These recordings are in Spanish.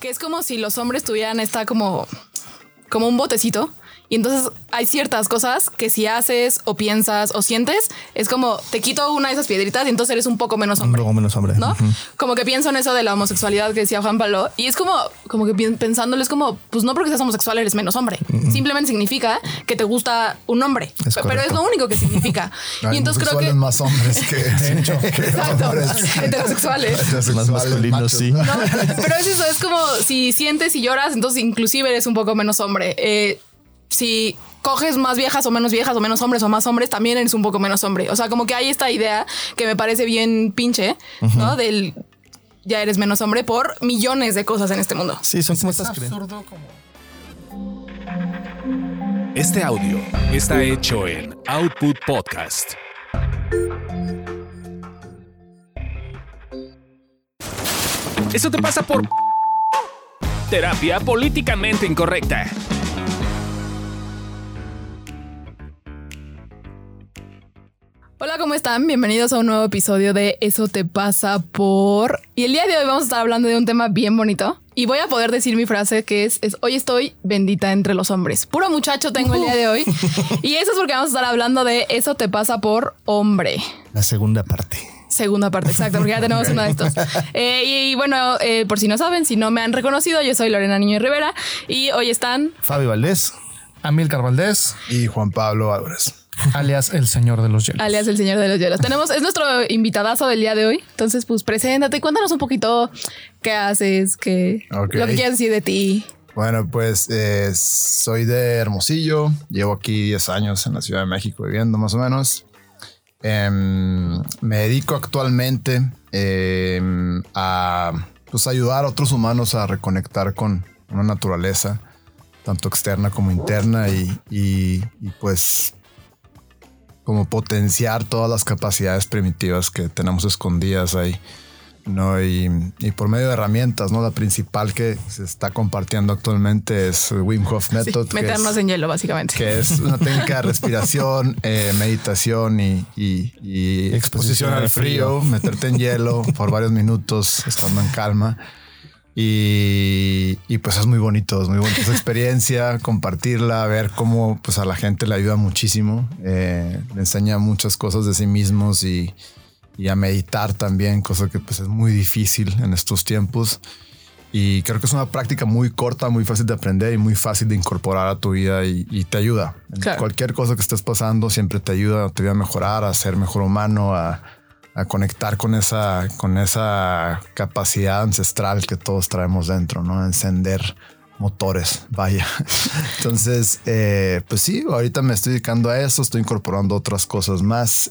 Que es como si los hombres tuvieran esta como un botecito. Y entonces hay ciertas cosas que si haces o piensas o sientes, es como te quito una de esas piedritas y entonces eres un poco menos hombre. Un poco menos hombre. ¿No? Uh-huh. Como que pienso en eso de la homosexualidad que decía Juan Pablo. Y es como que pensándolo es como, pues no porque seas homosexual eres menos hombre. Uh-huh. Simplemente significa que te gusta un hombre. Es pero es lo único que significa. Y entonces creo que... más hombres que... de hecho, exacto. Hombres. Heterosexuales. Más masculinos, sí. ¿No? Pero es eso, es como si sientes y lloras, entonces inclusive eres un poco menos hombre. Si coges más viejas o menos hombres o más hombres, también eres un poco menos hombre. O sea, como que hay esta idea que me parece bien pinche, uh-huh, ¿no? Del ya eres menos hombre por millones de cosas en este mundo. Sí, son como estas creencias. Este audio está hecho en Output Podcast. Eso te pasa por terapia políticamente incorrecta. Hola, ¿cómo están? Bienvenidos a un nuevo episodio de Eso te pasa por... Y el día de hoy vamos a estar hablando de un tema bien bonito. Y voy a poder decir mi frase que es hoy estoy bendita entre los hombres. Puro muchacho tengo el día de hoy. Y eso es porque vamos a estar hablando de Eso te pasa por hombre. La segunda parte. Segunda parte, exacto, porque ya tenemos uno de estos. Y bueno, por si no saben, si no me han reconocido, yo soy Lorena Niño Rivera. Y hoy están... Fabi Valdés. Amilcar Valdés. Y Juan Pablo Álvarez. Alias el señor de los hielos. Alias el señor de los hielos. Es nuestro invitadazo del día de hoy. Entonces, pues, preséntate y cuéntanos un poquito qué haces, lo que quieras decir de ti. Bueno, pues, soy de Hermosillo. Llevo aquí 10 años en la Ciudad de México viviendo, más o menos. Me dedico actualmente a pues, ayudar a otros humanos a reconectar con una naturaleza, tanto externa como interna, y pues... como potenciar todas las capacidades primitivas que tenemos escondidas ahí, ¿no? Y por medio de herramientas, ¿no? La principal que se está compartiendo actualmente es Wim Hof Method. Sí, meternos en hielo, básicamente. Que es una técnica de respiración, meditación y exposición al frío. Meterte en hielo por varios minutos, estando en calma. Y pues es muy bonito esa experiencia, compartirla, ver cómo pues a la gente le ayuda muchísimo, le enseña muchas cosas de sí mismos y a meditar también, cosa que pues es muy difícil en estos tiempos. Y creo que es una práctica muy corta, muy fácil de aprender y muy fácil de incorporar a tu vida y te ayuda. Claro. Cualquier cosa que estés pasando siempre te ayuda, te ayuda a mejorar, a ser mejor humano, a conectar con esa capacidad ancestral que todos traemos dentro, ¿no? Encender motores, vaya. Entonces, pues sí, ahorita me estoy dedicando a eso, estoy incorporando otras cosas más,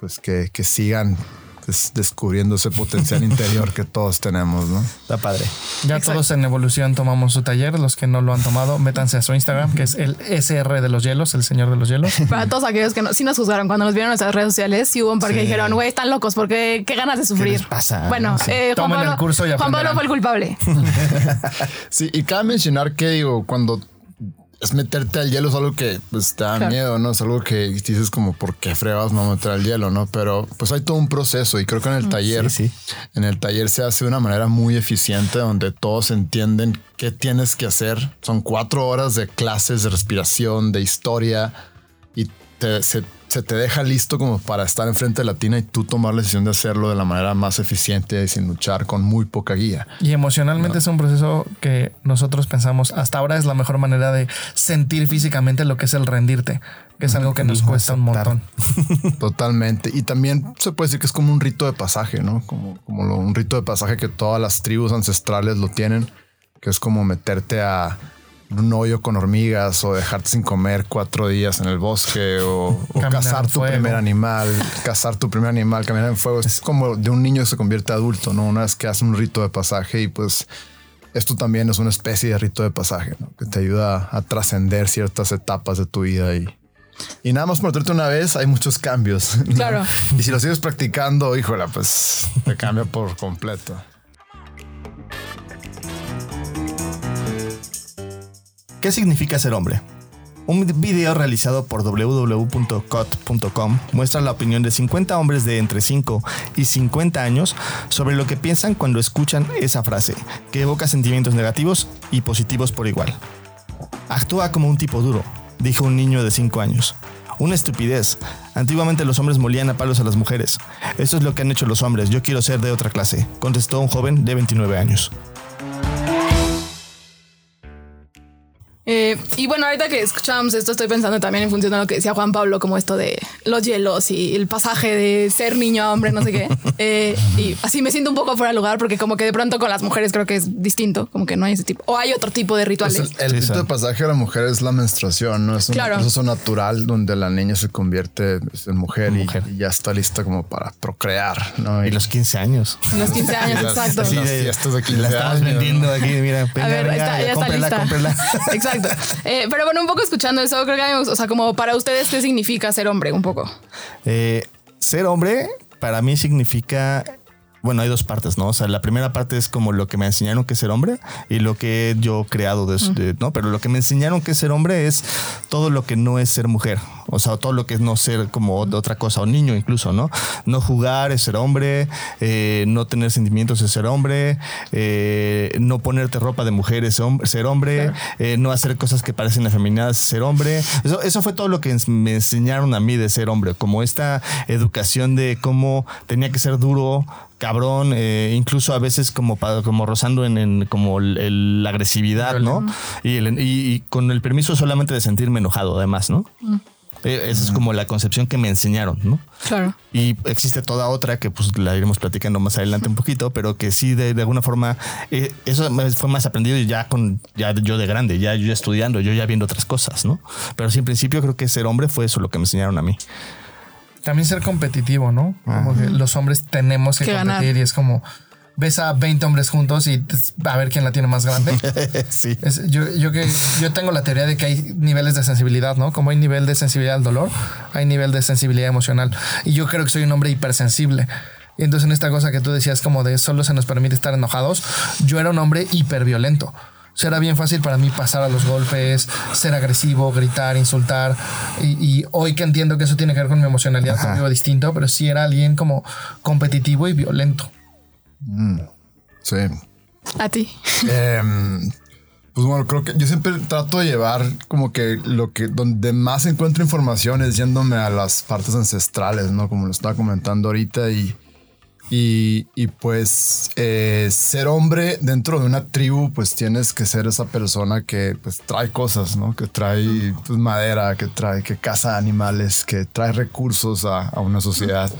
pues que sigan pues, descubriendo ese potencial interior que todos tenemos, ¿no? Está padre. Ya exacto. Todos en Evolución tomamos su taller, los que no lo han tomado, métanse a su Instagram, que es el SR de los hielos, el señor de los hielos. Para todos aquellos que no, sí nos juzgaron cuando nos vieron en nuestras redes sociales, sí hubo un par que dijeron, güey, están locos, porque qué ganas de sufrir. ¿Qué les pasa? Bueno, sí. Tomen el curso y aprenderán. Juan Pablo fue el culpable. Sí, y cabe mencionar que, digo, cuando es meterte al hielo es algo que pues, te da miedo, ¿no? Es algo que dices como, ¿por qué fregas no meter al hielo, no? Pero pues hay todo un proceso y creo que en el taller, en el taller se hace de una manera muy eficiente donde todos entienden qué tienes que hacer. Son 4 horas de clases de respiración, de historia y se te deja listo como para estar enfrente de la tina y tú tomar la decisión de hacerlo de la manera más eficiente y sin luchar con muy poca guía. Y emocionalmente es un proceso que nosotros pensamos hasta ahora es la mejor manera de sentir físicamente lo que es el rendirte, que es algo que nos cuesta un montón. Totalmente. Y también se puede decir que es como un rito de pasaje, ¿no? Como un rito de pasaje que todas las tribus ancestrales lo tienen, que es como meterte a un hoyo con hormigas o dejarte sin comer 4 días en el bosque o cazar tu primer animal, caminar en fuego. Es como de un niño que se convierte en adulto, ¿no? Una vez que hace un rito de pasaje y pues esto también es una especie de rito de pasaje, ¿no? Que te ayuda a trascender ciertas etapas de tu vida y nada más por meterte una vez hay muchos cambios, ¿no? Claro. Y si lo sigues practicando, híjole, pues te cambia por completo. ¿Qué significa ser hombre? Un video realizado por www.cot.com muestra la opinión de 50 hombres de entre 5 y 50 años sobre lo que piensan cuando escuchan esa frase, que evoca sentimientos negativos y positivos por igual. Actúa como un tipo duro, dijo un niño de 5 años. Una estupidez. Antiguamente los hombres molían a palos a las mujeres. Eso es lo que han hecho los hombres. Yo quiero ser de otra clase, contestó un joven de 29 años. Y bueno, ahorita que escuchamos esto, estoy pensando también en función de lo que decía Juan Pablo, como esto de los hielos y el pasaje de ser niño a hombre, no sé qué. Y así me siento un poco fuera de lugar, porque como que de pronto con las mujeres creo que es distinto, como que no hay ese tipo, o hay otro tipo de rituales. Pues el rito de pasaje a la mujer es la menstruación, ¿no? Es un proceso natural donde la niña se convierte en mujer. Y ya está lista como para procrear, ¿no? Y los 15 años. Los 15 años, exacto. Así de fiestas de 15 años. La estabas vendiendo aquí, mira. Venga, a ver, venga, ya cómprala, está lista. Exacto. Exacto. Pero bueno, un poco escuchando eso, creo que, o sea, como para ustedes, ¿qué significa ser hombre? Un poco. Ser hombre para mí significa, bueno, hay dos partes, ¿no? O sea, la primera parte es como lo que me enseñaron que es ser hombre y lo que yo he creado, ¿no? Pero lo que me enseñaron que es ser hombre es todo lo que no es ser mujer. O sea, todo lo que es no ser como otra cosa, o niño incluso, ¿no? No jugar es ser hombre, no tener sentimientos es ser hombre, no ponerte ropa de mujer es ser hombre, claro. No hacer cosas que parecen afeminadas es ser hombre. Eso fue todo lo que me enseñaron a mí de ser hombre, como esta educación de cómo tenía que ser duro, cabrón, incluso a veces como rozando en como la agresividad, ¿no? Y con el permiso solamente de sentirme enojado, además, ¿no? Esa es como la concepción que me enseñaron, ¿no? Claro. Y existe toda otra que pues la iremos platicando más adelante un poquito, pero que sí de alguna forma eso fue más aprendido ya yo de grande, ya yo estudiando, yo ya viendo otras cosas, ¿no? Pero sí, en principio creo que ser hombre fue eso lo que me enseñaron a mí. También ser competitivo, ¿no? Como que los hombres tenemos que competir ganar. Y es como... Ves a 20 hombres juntos y a ver quién la tiene más grande. Sí. Yo tengo la teoría de que hay niveles de sensibilidad, ¿no? Como hay nivel de sensibilidad al dolor, hay nivel de sensibilidad emocional. Y yo creo que soy un hombre hipersensible. Y entonces en esta cosa que tú decías como de solo se nos permite estar enojados, yo era un hombre hiperviolento. Será bien fácil para mí pasar a los golpes, ser agresivo, gritar, insultar. Y hoy que entiendo que eso tiene que ver con mi emocionalidad, conmigo distinto, pero sí era alguien como competitivo y violento. Sí. ¿A ti? Pues bueno, creo que yo siempre trato de llevar como que donde más encuentro información es yéndome a las partes ancestrales, ¿no? Como lo estaba comentando ahorita y pues ser hombre dentro de una tribu, pues tienes que ser esa persona que pues trae cosas, ¿no? Que trae pues, madera, que caza animales, que trae recursos a una sociedad.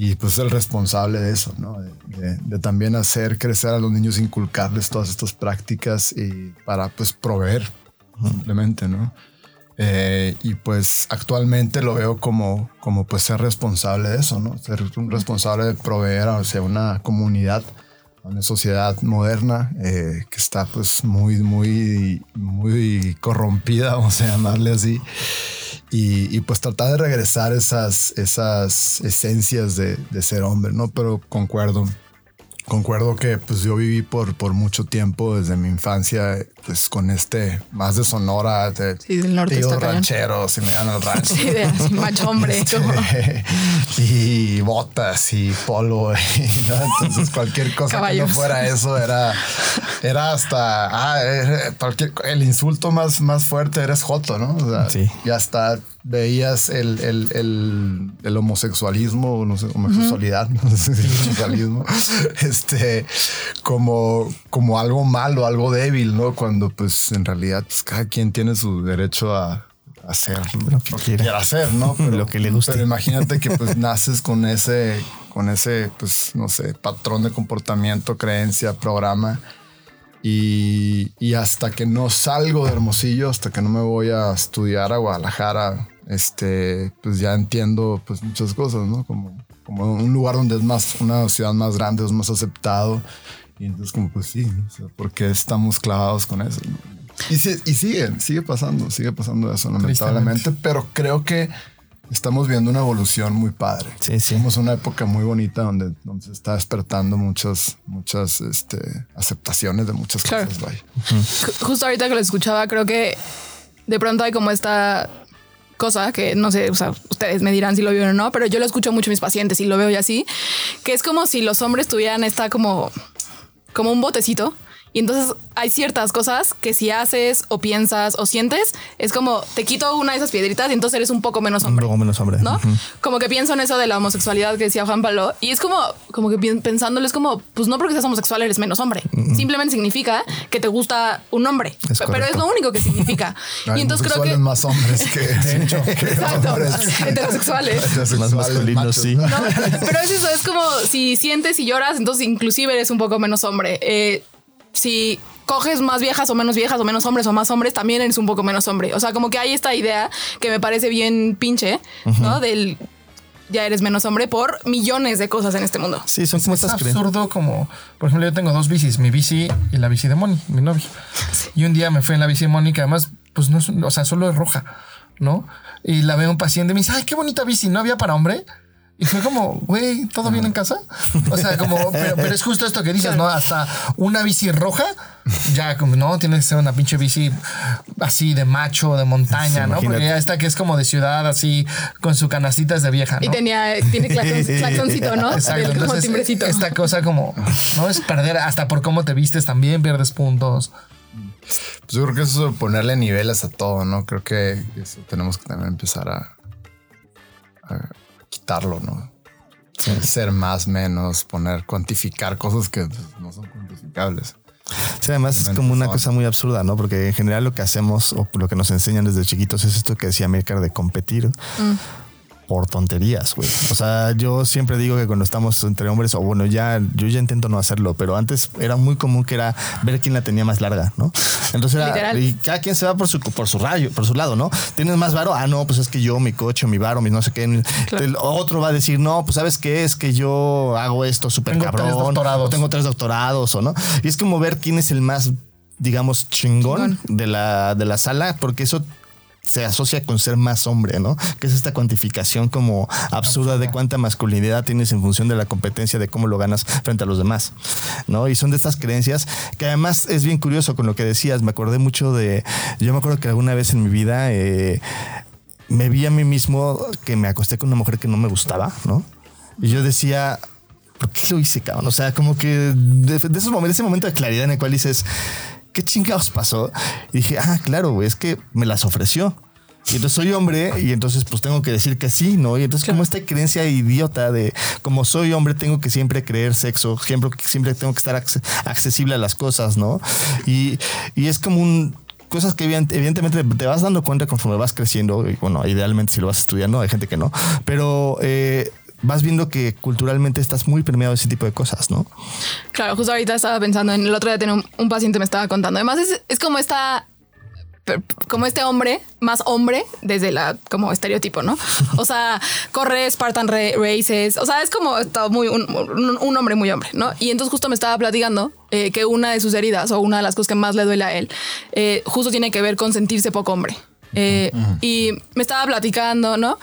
Y pues el responsable de eso, ¿no? De también hacer crecer a los niños, inculcarles todas estas prácticas y para pues proveer simplemente, ¿no? Y pues actualmente lo veo como pues ser responsable de eso, ¿no? Ser un responsable de proveer hacia una comunidad, una sociedad moderna que está pues muy, muy, muy corrompida, vamos a llamarle así. Y pues tratar de regresar esas esencias de ser hombre, ¿no? Pero concuerdo que pues yo viví por mucho tiempo desde mi infancia, pues con más de Sonora, del norte, tíos rancheros, y me dan el rancho. Sí, macho hombre. Y botas y polo, ¿no? Entonces cualquier cosa Caballos. Que no fuera eso era hasta... el insulto más fuerte eres joto, ¿no? O sea, sí. Ya está... Veías el homosexualismo, no sé, homosexualidad, no sé si homosexualismo, como algo malo, algo débil, ¿no? Cuando pues en realidad pues, cada quien tiene su derecho a hacer lo que quiera hacer, ¿no? Pero, lo que le guste. Pero imagínate que pues naces con ese pues no sé, patrón de comportamiento, creencia, programa. Y hasta que no salgo de Hermosillo, hasta que no me voy a estudiar a Guadalajara, pues ya entiendo pues muchas cosas, ¿no? Como un lugar donde es más, una ciudad más grande, es más aceptado. Y entonces como pues sí, ¿no? O sea, porque estamos clavados con eso, ¿no? Y sigue pasando eso, lamentablemente, pero creo que estamos viendo una evolución muy padre. Sí, sí. Tenemos una época muy bonita donde se está despertando muchas aceptaciones de muchas cosas. Claro. Justo ahorita que lo escuchaba, creo que de pronto hay como esta cosa que no sé, o sea, ustedes me dirán si lo vieron o no, pero yo lo escucho mucho a mis pacientes y lo veo y así, que es como si los hombres tuvieran esta como un botecito. Y entonces hay ciertas cosas que si haces o piensas o sientes, es como te quito una de esas piedritas y entonces eres un poco menos hombre. Un poco menos hombre, ¿no? Uh-huh. Como que pienso en eso de la homosexualidad que decía Juan Pablo. Y es como que pensándolo es como, pues no porque seas homosexual eres menos hombre. Uh-huh. Simplemente significa que te gusta un hombre. Es pero es lo único que significa. Y entonces creo que... más hombres que... de hecho, que exacto. Hombres. Heterosexuales. Más masculinos, sí. ¿No? Pero es eso, es como si sientes y lloras, entonces inclusive eres un poco menos hombre. Si coges más viejas o menos hombres o más hombres, también eres un poco menos hombre. O sea, como que hay esta idea que me parece bien pinche, uh-huh, ¿no? Del ya eres menos hombre por millones de cosas en este mundo. Sí, son como estas creencias. Es absurdo como, por ejemplo, yo tengo dos bicis, mi bici y la bici de Moni, mi novio. Sí. Y un día me fui en la bici de Moni, que además, pues no es, o sea, solo es roja, ¿no? Y la veo un paciente y me dice, ay, qué bonita bici, ¿no había para hombre? Y fue como, güey, ¿todo bien en casa? O sea, como, pero es justo esto que dices, ¿no? Hasta una bici roja, ya como, no, tiene que ser una pinche bici así de macho, de montaña, sí, ¿no? Imagínate. Porque ya está que es como de ciudad, así, con sus canastitas de vieja, ¿no? Y tiene claxoncito, ¿no? Exacto. Como entonces, timbrecito. Esta cosa como, ¿no? Es perder, hasta por cómo te vistes también pierdes puntos. Pues yo creo que eso es ponerle niveles a todo, ¿no? Creo que eso tenemos que también empezar a quitarlo, ¿no? Sí. Ser más, menos, cuantificar cosas que no son cuantificables. Sí, además es como una cosa muy absurda, ¿no? Porque en general lo que hacemos o lo que nos enseñan desde chiquitos es esto que decía Amilcar de competir por tonterías, güey. O sea, yo siempre digo que cuando estamos entre hombres, o bueno, yo ya intento no hacerlo, pero antes era muy común que era ver quién la tenía más larga, ¿no? Entonces era, literal, y cada quien se va por su lado, ¿no? ¿Tienes más varo? Ah, no, pues es que yo, mi coche, mi varo, mi no sé qué. Claro. Otro va a decir, no, pues ¿sabes qué? Es que yo hago esto súper cabrón. Tengo 3 doctorados, o no. Y es como ver quién es el más, digamos, chingón. De la sala, porque eso se asocia con ser más hombre, ¿no? Que es esta cuantificación como absurda de cuánta masculinidad tienes en función de la competencia, de cómo lo ganas frente a los demás, ¿no? Y son de estas creencias que además es bien curioso con lo que decías. Yo me acuerdo que alguna vez en mi vida me vi a mí mismo que me acosté con una mujer que no me gustaba, ¿no? Y yo decía, ¿por qué lo hice, cabrón? O sea, como que de ese momento de claridad en el cual dices, ¿qué chingados pasó? Y dije, claro, güey, es que me las ofreció. Y entonces soy hombre y entonces pues tengo que decir que sí, ¿no? Y entonces como esta creencia idiota de como soy hombre tengo que siempre creer sexo, siempre tengo que estar accesible a las cosas, ¿no? Y es como cosas que evidentemente te vas dando cuenta conforme vas creciendo. Y bueno, idealmente si lo vas estudiando, hay gente que no. Pero... vas viendo que culturalmente estás muy permeado de ese tipo de cosas, ¿no? Claro, justo ahorita estaba pensando en el otro día, tenía un paciente me estaba contando. Además es como este hombre, más hombre desde como estereotipo, ¿no? O sea, corre Spartan races. O sea, es como está muy un hombre muy hombre, ¿no? Y entonces justo me estaba platicando que una de sus heridas o una de las cosas que más le duele a él justo tiene que ver con sentirse poco hombre. Y me estaba platicando, ¿no?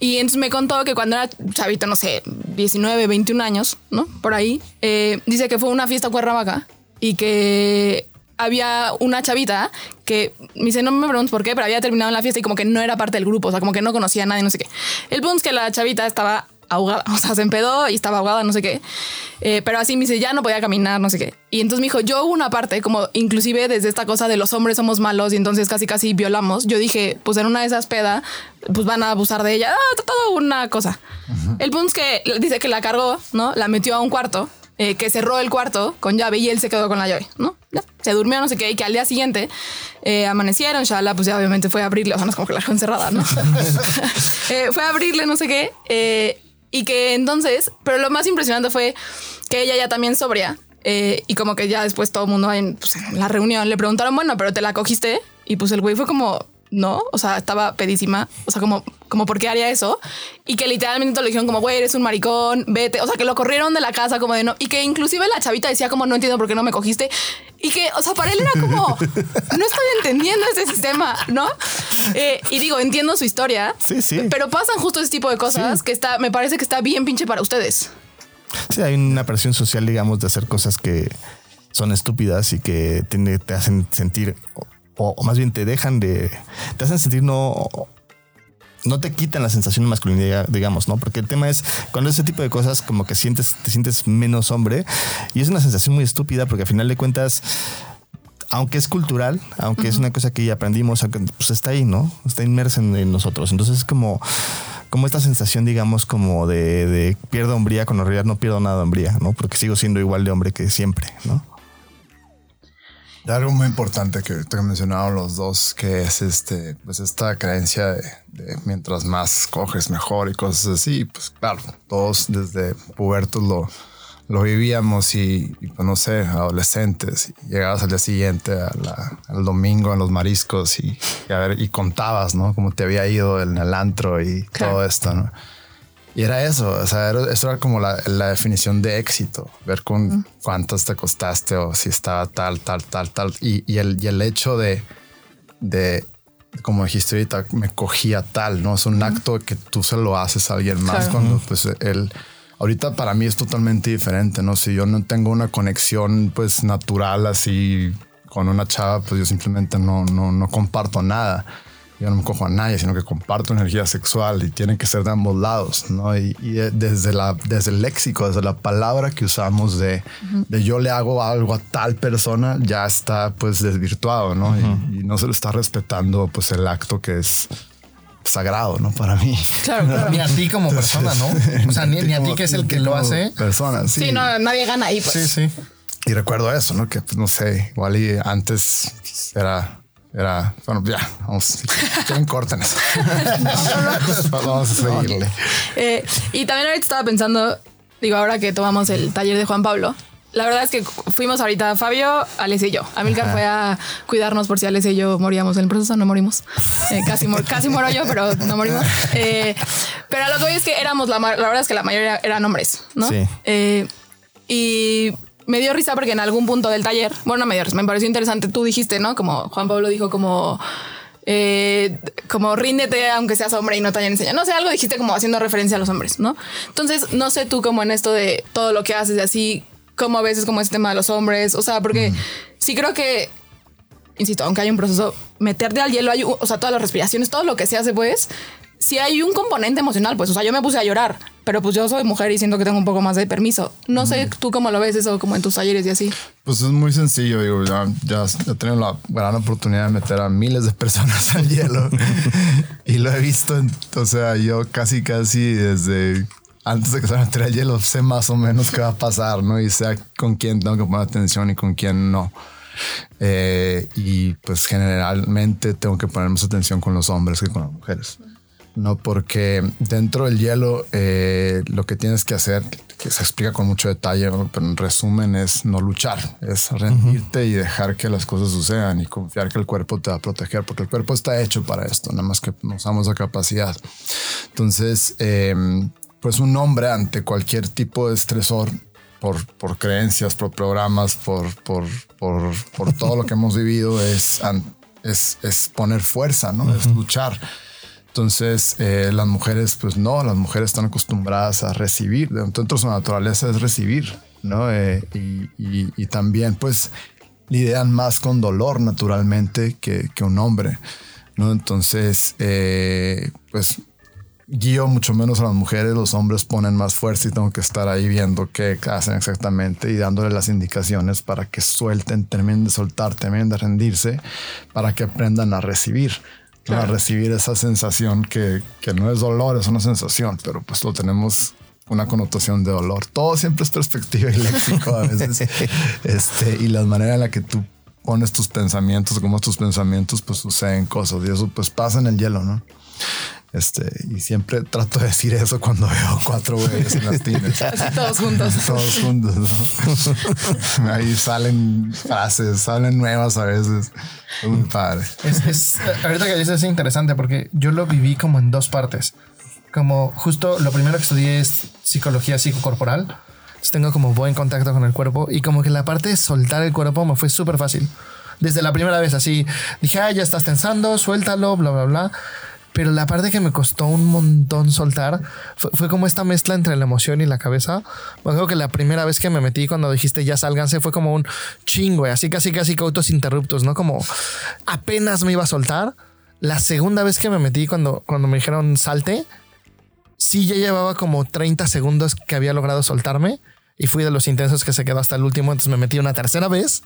Y entonces me contó que cuando era chavito, no sé, 19, 21 años, ¿no? Por ahí, dice que fue una fiesta a Cuernavaca y que había una chavita que, me dice, no me preguntes por qué, pero había terminado en la fiesta y como que no era parte del grupo, o sea, como que no conocía a nadie, no sé qué. El punto es que la chavita estaba ahogada, o sea, se empedó y estaba ahogada, no sé qué. Pero así me dice, ya no podía caminar, no sé qué. Y entonces me dijo, yo una parte, como inclusive desde esta cosa de los hombres somos malos y entonces casi violamos, yo dije, pues en una de esas pedas, pues van a abusar de ella, toda una cosa. Uh-huh. El punto es que dice que la cargó, ¿no? La metió a un cuarto, que cerró el cuarto con llave y él se quedó con la llave, ¿no? Ya, se durmió, no sé qué, y que al día siguiente amanecieron, Shala, pues ya obviamente fue a abrirle, o sea, no es como que la dejó encerrada, ¿no? Fue a abrirle, no sé qué, y que entonces, pero lo más impresionante fue que ella ya también sobria y como que ya después todo el mundo en la reunión le preguntaron, bueno, pero ¿te la cogiste? Y pues el güey fue como, no, o sea, estaba pedísima, o sea, como ¿por qué haría eso? Y que literalmente le dijeron como, güey, eres un maricón, vete, o sea, que lo corrieron de la casa como de no, y que inclusive la chavita decía como, no entiendo por qué no me cogiste, y que, o sea, para él era como, no estoy entendiendo ese sistema, ¿no? Y digo, entiendo su historia, sí, pero pasan justo ese tipo de cosas que me parece que está bien pinche para ustedes. Sí, hay una presión social, digamos, de hacer cosas que son estúpidas y que te hacen sentir o más bien te dejan de, te hacen sentir no te quitan la sensación de masculinidad, digamos, ¿no? Porque el tema es, cuando ese tipo de cosas, como que te sientes menos hombre, y es una sensación muy estúpida, porque al final de cuentas, aunque es cultural, aunque es una cosa que ya aprendimos, pues está ahí, ¿no? Está inmersa en nosotros. Entonces es como esta sensación, digamos, como de pierdo hombría, cuando en realidad no pierdo nada de hombría, ¿no? Porque sigo siendo igual de hombre que siempre, ¿no? Algo muy importante que mencionaron los dos, que es pues esta creencia de mientras más coges mejor y cosas así. Pues claro, todos desde pubertos lo vivíamos y pues no sé, adolescentes, y llegabas al día siguiente al domingo a los mariscos y a ver, y contabas, ¿no? Cómo te había ido en el antro y claro, todo esto, ¿no? Y era eso, o sea, eso era como la definición de éxito, ver con cuántas te costaste o si estaba tal. Y el hecho de como dijiste ahorita, me cogía tal, ¿no? Es un acto que tú se lo haces a alguien más, claro, cuando pues ahorita para mí es totalmente diferente, ¿no? Si yo no tengo una conexión pues natural así con una chava, pues yo simplemente no comparto nada. Yo no me cojo a nadie, sino que comparto energía sexual y tiene que ser de ambos lados, ¿no? Y desde el léxico, desde la palabra que usamos de yo le hago algo a tal persona, ya está pues desvirtuado, ¿no? Uh-huh. Y no se le está respetando pues el acto que es sagrado, ¿no? Para mí. Claro, claro. Ni a ti como persona, ¿no? O sea, ni a ti que es el que lo hace. Persona, sí. Sí, no, nadie gana ahí, pues. Sí, sí. Y recuerdo eso, ¿no? Que pues, no sé, igual y antes era, bueno, ya, vamos, ya corten eso. Vamos a seguirle. Y también ahorita estaba pensando, digo, ahora que tomamos el taller de Juan Pablo, la verdad es que fuimos ahorita Fabio, Alex y yo. Amilcar fue a cuidarnos por si Alex y yo moríamos. En el proceso no morimos. Casi muero yo, pero no morimos. Pero a lo que voy es que éramos, la verdad es que la mayoría eran hombres, ¿no? Sí. Y me dio risa porque en algún punto del taller, bueno, no me dio risa, me pareció interesante. Tú dijiste, ¿no? Como Juan Pablo dijo, como ríndete aunque seas hombre y no te hayan enseñado. No sé, algo dijiste como haciendo referencia a los hombres, ¿no? Entonces, no sé tú como en esto de todo lo que haces, de así, como a veces como ese tema de los hombres. O sea, porque sí creo que, insisto, aunque hay un proceso, meterte al hielo, o sea, todas las respiraciones, todo lo que se hace, pues, si hay un componente emocional, pues, o sea, yo me puse a llorar, pero pues yo soy mujer y siento que tengo un poco más de permiso. No sé tú cómo lo ves eso, como en tus talleres y así. Pues es muy sencillo, digo, ya he tenido la gran oportunidad de meter a miles de personas al hielo y lo he visto, o sea, yo casi desde antes de que se me meter al hielo sé más o menos qué va a pasar, ¿no? Y sé con quién tengo que poner atención y con quién no. Y pues generalmente tengo que poner más atención con los hombres que con las mujeres. No, porque dentro del hielo lo que tienes que hacer, que se explica con mucho detalle, ¿no? Pero en resumen es no luchar, es rendirte y dejar que las cosas sucedan y confiar que el cuerpo te va a proteger, porque el cuerpo está hecho para esto, nada más que no usamos la capacidad. Entonces, pues un hombre ante cualquier tipo de estresor, por creencias, por programas, por todo lo que hemos vivido, es poner fuerza, ¿no? Es luchar. Entonces, las mujeres, pues no, las mujeres están acostumbradas a recibir. Dentro de su naturaleza es recibir, ¿no? Y también, pues, lidian más con dolor naturalmente que un hombre, ¿no? Entonces, pues, guío mucho menos a las mujeres. Los hombres ponen más fuerza y tengo que estar ahí viendo qué hacen exactamente y dándole las indicaciones para que suelten, terminen de soltar, terminen de rendirse, para que aprendan a recibir. Claro. A recibir esa sensación que no es dolor, es una sensación, pero pues lo tenemos una connotación de dolor. Todo siempre es perspectiva y léxico a veces. Y la manera en la que tú pones tus pensamientos, como tus pensamientos, pues suceden cosas y eso pues pasa en el hielo, ¿no? Y siempre trato de decir eso cuando veo 4 güeyes en las tines. Todos juntos, ¿no? Ahí salen frases, salen nuevas a veces. Muy padre. Ahorita que dices es interesante porque yo lo viví como en 2 partes. Como justo lo primero que estudié es psicología psicocorporal. Entonces tengo como buen contacto con el cuerpo y como que la parte de soltar el cuerpo me fue súper fácil. Desde la primera vez así dije, ya estás tensando, suéltalo, bla, bla, bla. Pero la parte que me costó un montón soltar fue como esta mezcla entre la emoción y la cabeza. Me acuerdo que la primera vez que me metí, cuando dijiste ya sálganse, fue como un chingo, así casi cautos interruptos, ¿no? Como apenas me iba a soltar. La segunda vez que me metí, cuando me dijeron salte, sí ya llevaba como 30 segundos que había logrado soltarme. Y fui de los intensos que se quedó hasta el último. Entonces me metí una tercera vez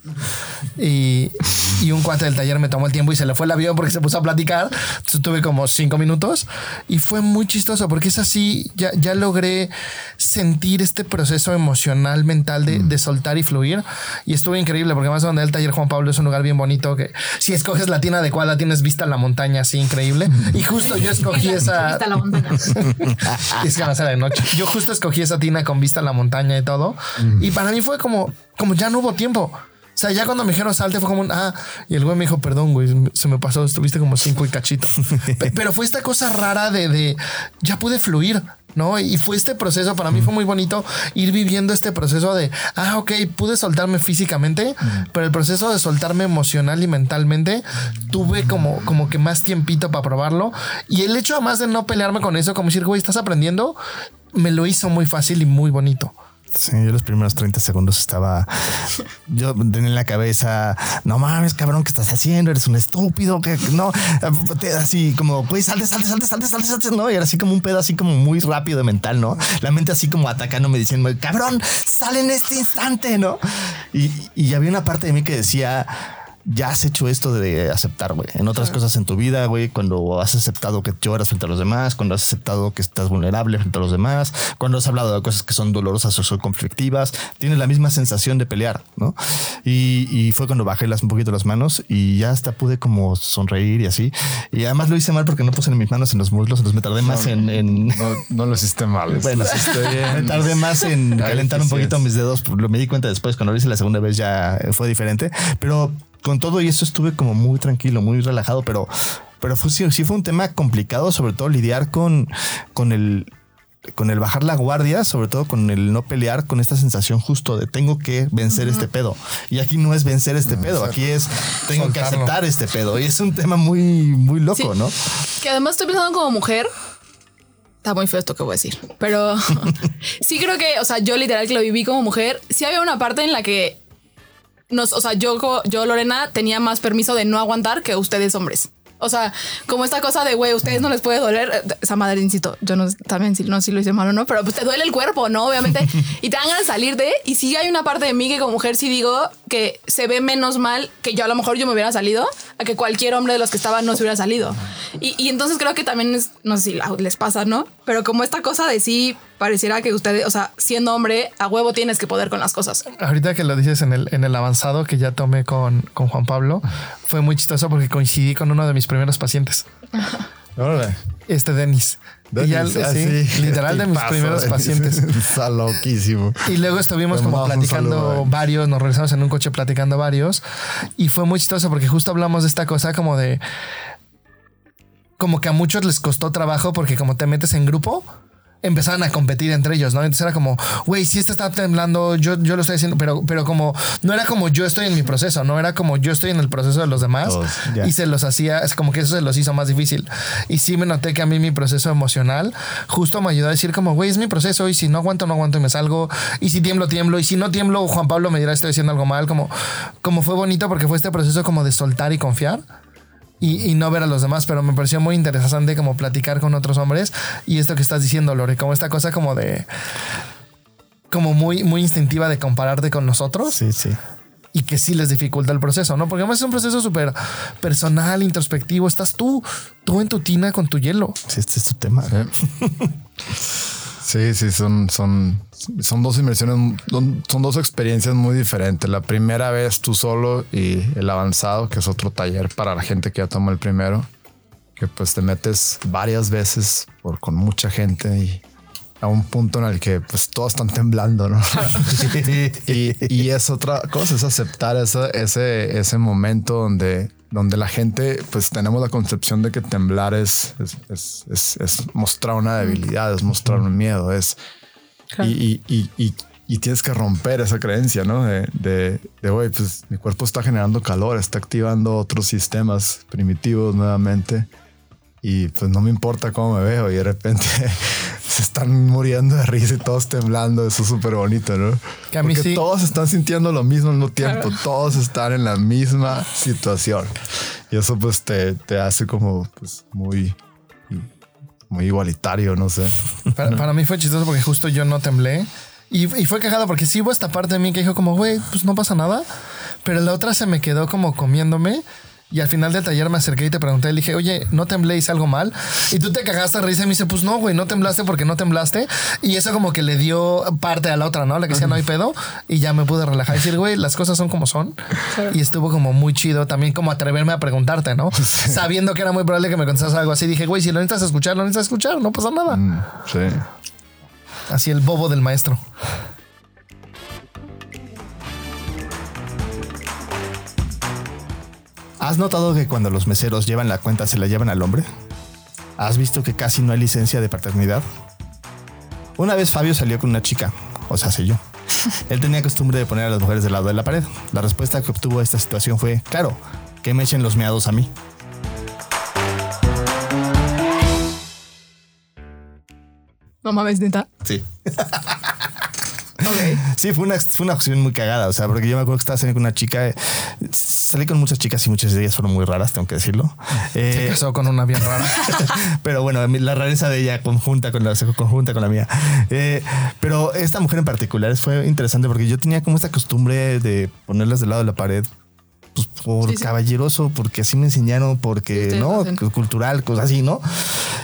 y un cuate del taller me tomó el tiempo y se le fue el avión porque se puso a platicar. Entonces tuve como 5 minutos y fue muy chistoso porque es así. Ya logré sentir este proceso emocional, mental de soltar y fluir. Y estuvo increíble porque más donde el taller Juan Pablo es un lugar bien bonito que si escoges la tina adecuada tienes vista a la montaña así increíble. Y justo yo escogí esa... Vista a la montaña. Es que va a ser de noche. Yo justo escogí esa tina con vista a la montaña y todo. Y para mí fue como ya no hubo tiempo. O sea, ya cuando me dijeron salte fue como un ah. Y el güey me dijo, perdón, güey, se me pasó, estuviste como 5 y cachito. Pero fue esta cosa rara de ya pude fluir, ¿no? Y fue este proceso, para mí fue muy bonito ir viviendo este proceso de ok, pude soltarme físicamente, pero el proceso de soltarme emocional y mentalmente tuve como que más tiempito para probarlo. Y el hecho además de no pelearme con eso, como decir, güey, estás aprendiendo, me lo hizo muy fácil y muy bonito. Sí, yo los primeros 30 segundos estaba... Yo tenía en la cabeza, no mames, cabrón, ¿qué estás haciendo? Eres un estúpido, que no... Así como, güey, salte, ¿no? Y era así como un pedo, así como muy rápido mental, ¿no? La mente así como atacándome, diciendo, cabrón, sale en este instante, ¿no? Y había una parte de mí que decía... Ya has hecho esto de aceptar, güey. En otras cosas en tu vida, güey, cuando has aceptado que lloras frente a los demás, cuando has aceptado que estás vulnerable frente a los demás, cuando has hablado de cosas que son dolorosas o conflictivas, tienes la misma sensación de pelear, ¿no? Y fue cuando bajé un poquito las manos y ya hasta pude como sonreír y así. Y además lo hice mal porque no puse mis manos en los muslos, entonces me tardé más en... No lo hiciste mal. Bueno, me tardé más en calentar un poquito mis dedos. Me di cuenta después, cuando lo hice la segunda vez ya fue diferente, pero... Con todo y eso estuve como muy tranquilo, muy relajado, pero sí fue un tema complicado, sobre todo lidiar con el bajar la guardia, sobre todo con el no pelear, con esta sensación justo de tengo que vencer este pedo. Y aquí no es vencer este pedo, aquí es tengo soltarlo. Que aceptar este pedo. Y es un tema muy, muy loco, sí, ¿no? Que además estoy pensando como mujer... Está muy feo esto que voy a decir, pero sí creo que, o sea, yo literal que lo viví como mujer, sí había una parte en la que... Yo, Lorena, tenía más permiso de no aguantar que ustedes, hombres. O sea, como esta cosa de, güey, ustedes no les puede doler. Esa madre, insisto, yo no, también no sé si lo hice mal o no, pero pues te duele el cuerpo, ¿no? Obviamente. Y te dan ganas de salirte. Y sí hay una parte de mí que como mujer sí digo que se ve menos mal que yo a lo mejor yo me hubiera salido a que cualquier hombre de los que estaban no se hubiera salido. Y entonces creo que también, no sé si les pasa, ¿no? Pero como esta cosa de sí... Pareciera que ustedes, o sea, siendo hombre, a huevo tienes que poder con las cosas. Ahorita que lo dices en el avanzado que ya tomé con Juan Pablo, fue muy chistoso porque coincidí con uno de mis primeros pacientes. Hola. Denis. Así, literal de mis primeros pacientes. Está loquísimo. Y luego estuvimos como platicando varios, nos regresamos en un coche platicando varios. Y fue muy chistoso porque justo hablamos de esta cosa como que a muchos les costó trabajo porque como te metes en grupo... Empezaban a competir entre ellos, ¿no? Entonces era como, güey, si esta está temblando, yo lo estoy haciendo, pero como, no era como yo estoy en mi proceso, no era como yo estoy en el proceso de los demás. Todos, yeah. Y se los hacía, es como que eso se los hizo más difícil. Y sí me noté que a mí mi proceso emocional justo me ayudó a decir como, güey, es mi proceso y si no aguanto, no aguanto y me salgo. Y si tiemblo y si no tiemblo, Juan Pablo me dirá estoy haciendo algo mal, como fue bonito porque fue este proceso como de soltar y confiar. Y no ver a los demás, pero me pareció muy interesante como platicar con otros hombres y esto que estás diciendo, Lore, como esta cosa como de... como muy, muy instintiva de compararte con nosotros. Sí, sí. Y que sí les dificulta el proceso, ¿no? Porque además es un proceso súper personal, introspectivo. Estás tú en tu tina con tu hielo. Sí, este es tu tema. Sí, sí, son dos inmersiones, son dos experiencias muy diferentes. La primera vez tú solo y el avanzado, que es otro taller para la gente que ya tomó el primero, que pues te metes varias veces con mucha gente y a un punto en el que pues todos están temblando, ¿no? y es otra cosa, es aceptar ese momento donde la gente, pues tenemos la concepción de que temblar es mostrar una debilidad, es mostrar un miedo, claro. y tienes que romper esa creencia, ¿no? De güey, pues mi cuerpo está generando calor, está activando otros sistemas primitivos nuevamente. y pues no me importa cómo me veo, y de repente se están muriendo de risa y todos temblando. Eso es súper bonito, ¿no? Que a mí porque sí, todos están sintiendo lo mismo al mismo tiempo. Claro. Todos están en la misma situación. Y eso pues te hace como pues muy igualitario, no sé. Para mí fue chistoso porque justo yo no temblé. Y fue cagado porque sí hubo esta parte de mí que dijo como, güey, pues no pasa nada. Pero la otra se me quedó como comiéndome. Y al final del taller me acerqué y te pregunté, le dije, oye, ¿no temblé? ¿Hice algo mal? Y tú te cagaste a risa y me dice, pues no, güey, no temblaste porque no temblaste. Y eso como que le dio parte a la otra, ¿no? La que decía, no hay pedo. Y ya me pude relajar y decir, güey, las cosas son como son. Sí. Y estuvo como muy chido también como atreverme a preguntarte, ¿no? Sí. Sabiendo que era muy probable que me contestas algo así. Dije, güey, si lo necesitas escuchar, no pasa nada. Sí. Así el bobo del maestro. ¿Has notado que cuando los meseros llevan la cuenta se la llevan al hombre? ¿Has visto que casi no hay licencia de paternidad? Una vez Fabio salió con una chica, o sea, sé yo. Él tenía costumbre de poner a las mujeres del lado de la pared. La respuesta que obtuvo a esta situación fue, claro, que me echen los meados a mí. No mames, ¿neta? Sí. Okay. Sí, fue una ocasión muy cagada, o sea, porque yo me acuerdo que estaba saliendo con una chica, salí con muchas chicas y muchas de ellas fueron muy raras, tengo que decirlo. Se casó con una bien rara. Pero bueno, la rareza de ella conjunta con la mía. Pero esta mujer en particular fue interesante porque yo tenía como esta costumbre de ponerlas del lado de la pared. Por sí. Caballeroso, porque así me enseñaron, porque no, cultural, cosas así, ¿no?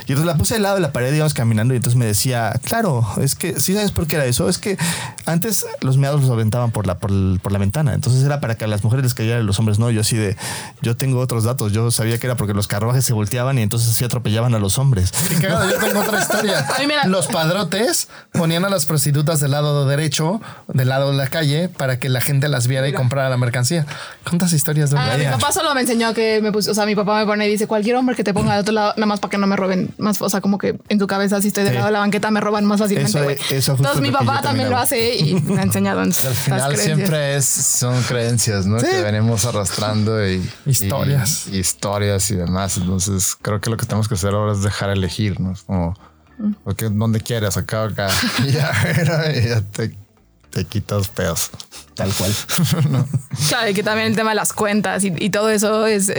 Y entonces la puse al lado de la pared, íbamos caminando, y entonces me decía, claro, es que, ¿sí sabes por qué era eso? Es que antes los meados los aventaban por la ventana, entonces era para que a las mujeres les cayeran y los hombres no. Yo así de, yo tengo otros datos, yo sabía que era porque los carruajes se volteaban y entonces así atropellaban a los hombres. Sí, claro, yo tengo otra historia. Los padrotes ponían a las prostitutas del lado derecho, del lado de la calle, para que la gente las viera y comprara la mercancía. ¿Cuántas historias de mi papá solo me enseñó que me puso, o sea, mi papá me pone y dice, cualquier hombre que te ponga de otro lado, nada más para que no me roben más, o sea, como que en tu cabeza, si estoy del lado de la banqueta, me roban más fácilmente, güey. Entonces mi papá también lo hace y me ha enseñado. Al final siempre son creencias, ¿no? Sí. Que venimos arrastrando y historias y demás. Entonces creo que lo que tenemos que hacer ahora es dejar elegir, ¿no? Es como, porque donde quieras, acá, ya te quitas pedos. Tal cual. No. Claro, y que también el tema de las cuentas y todo eso es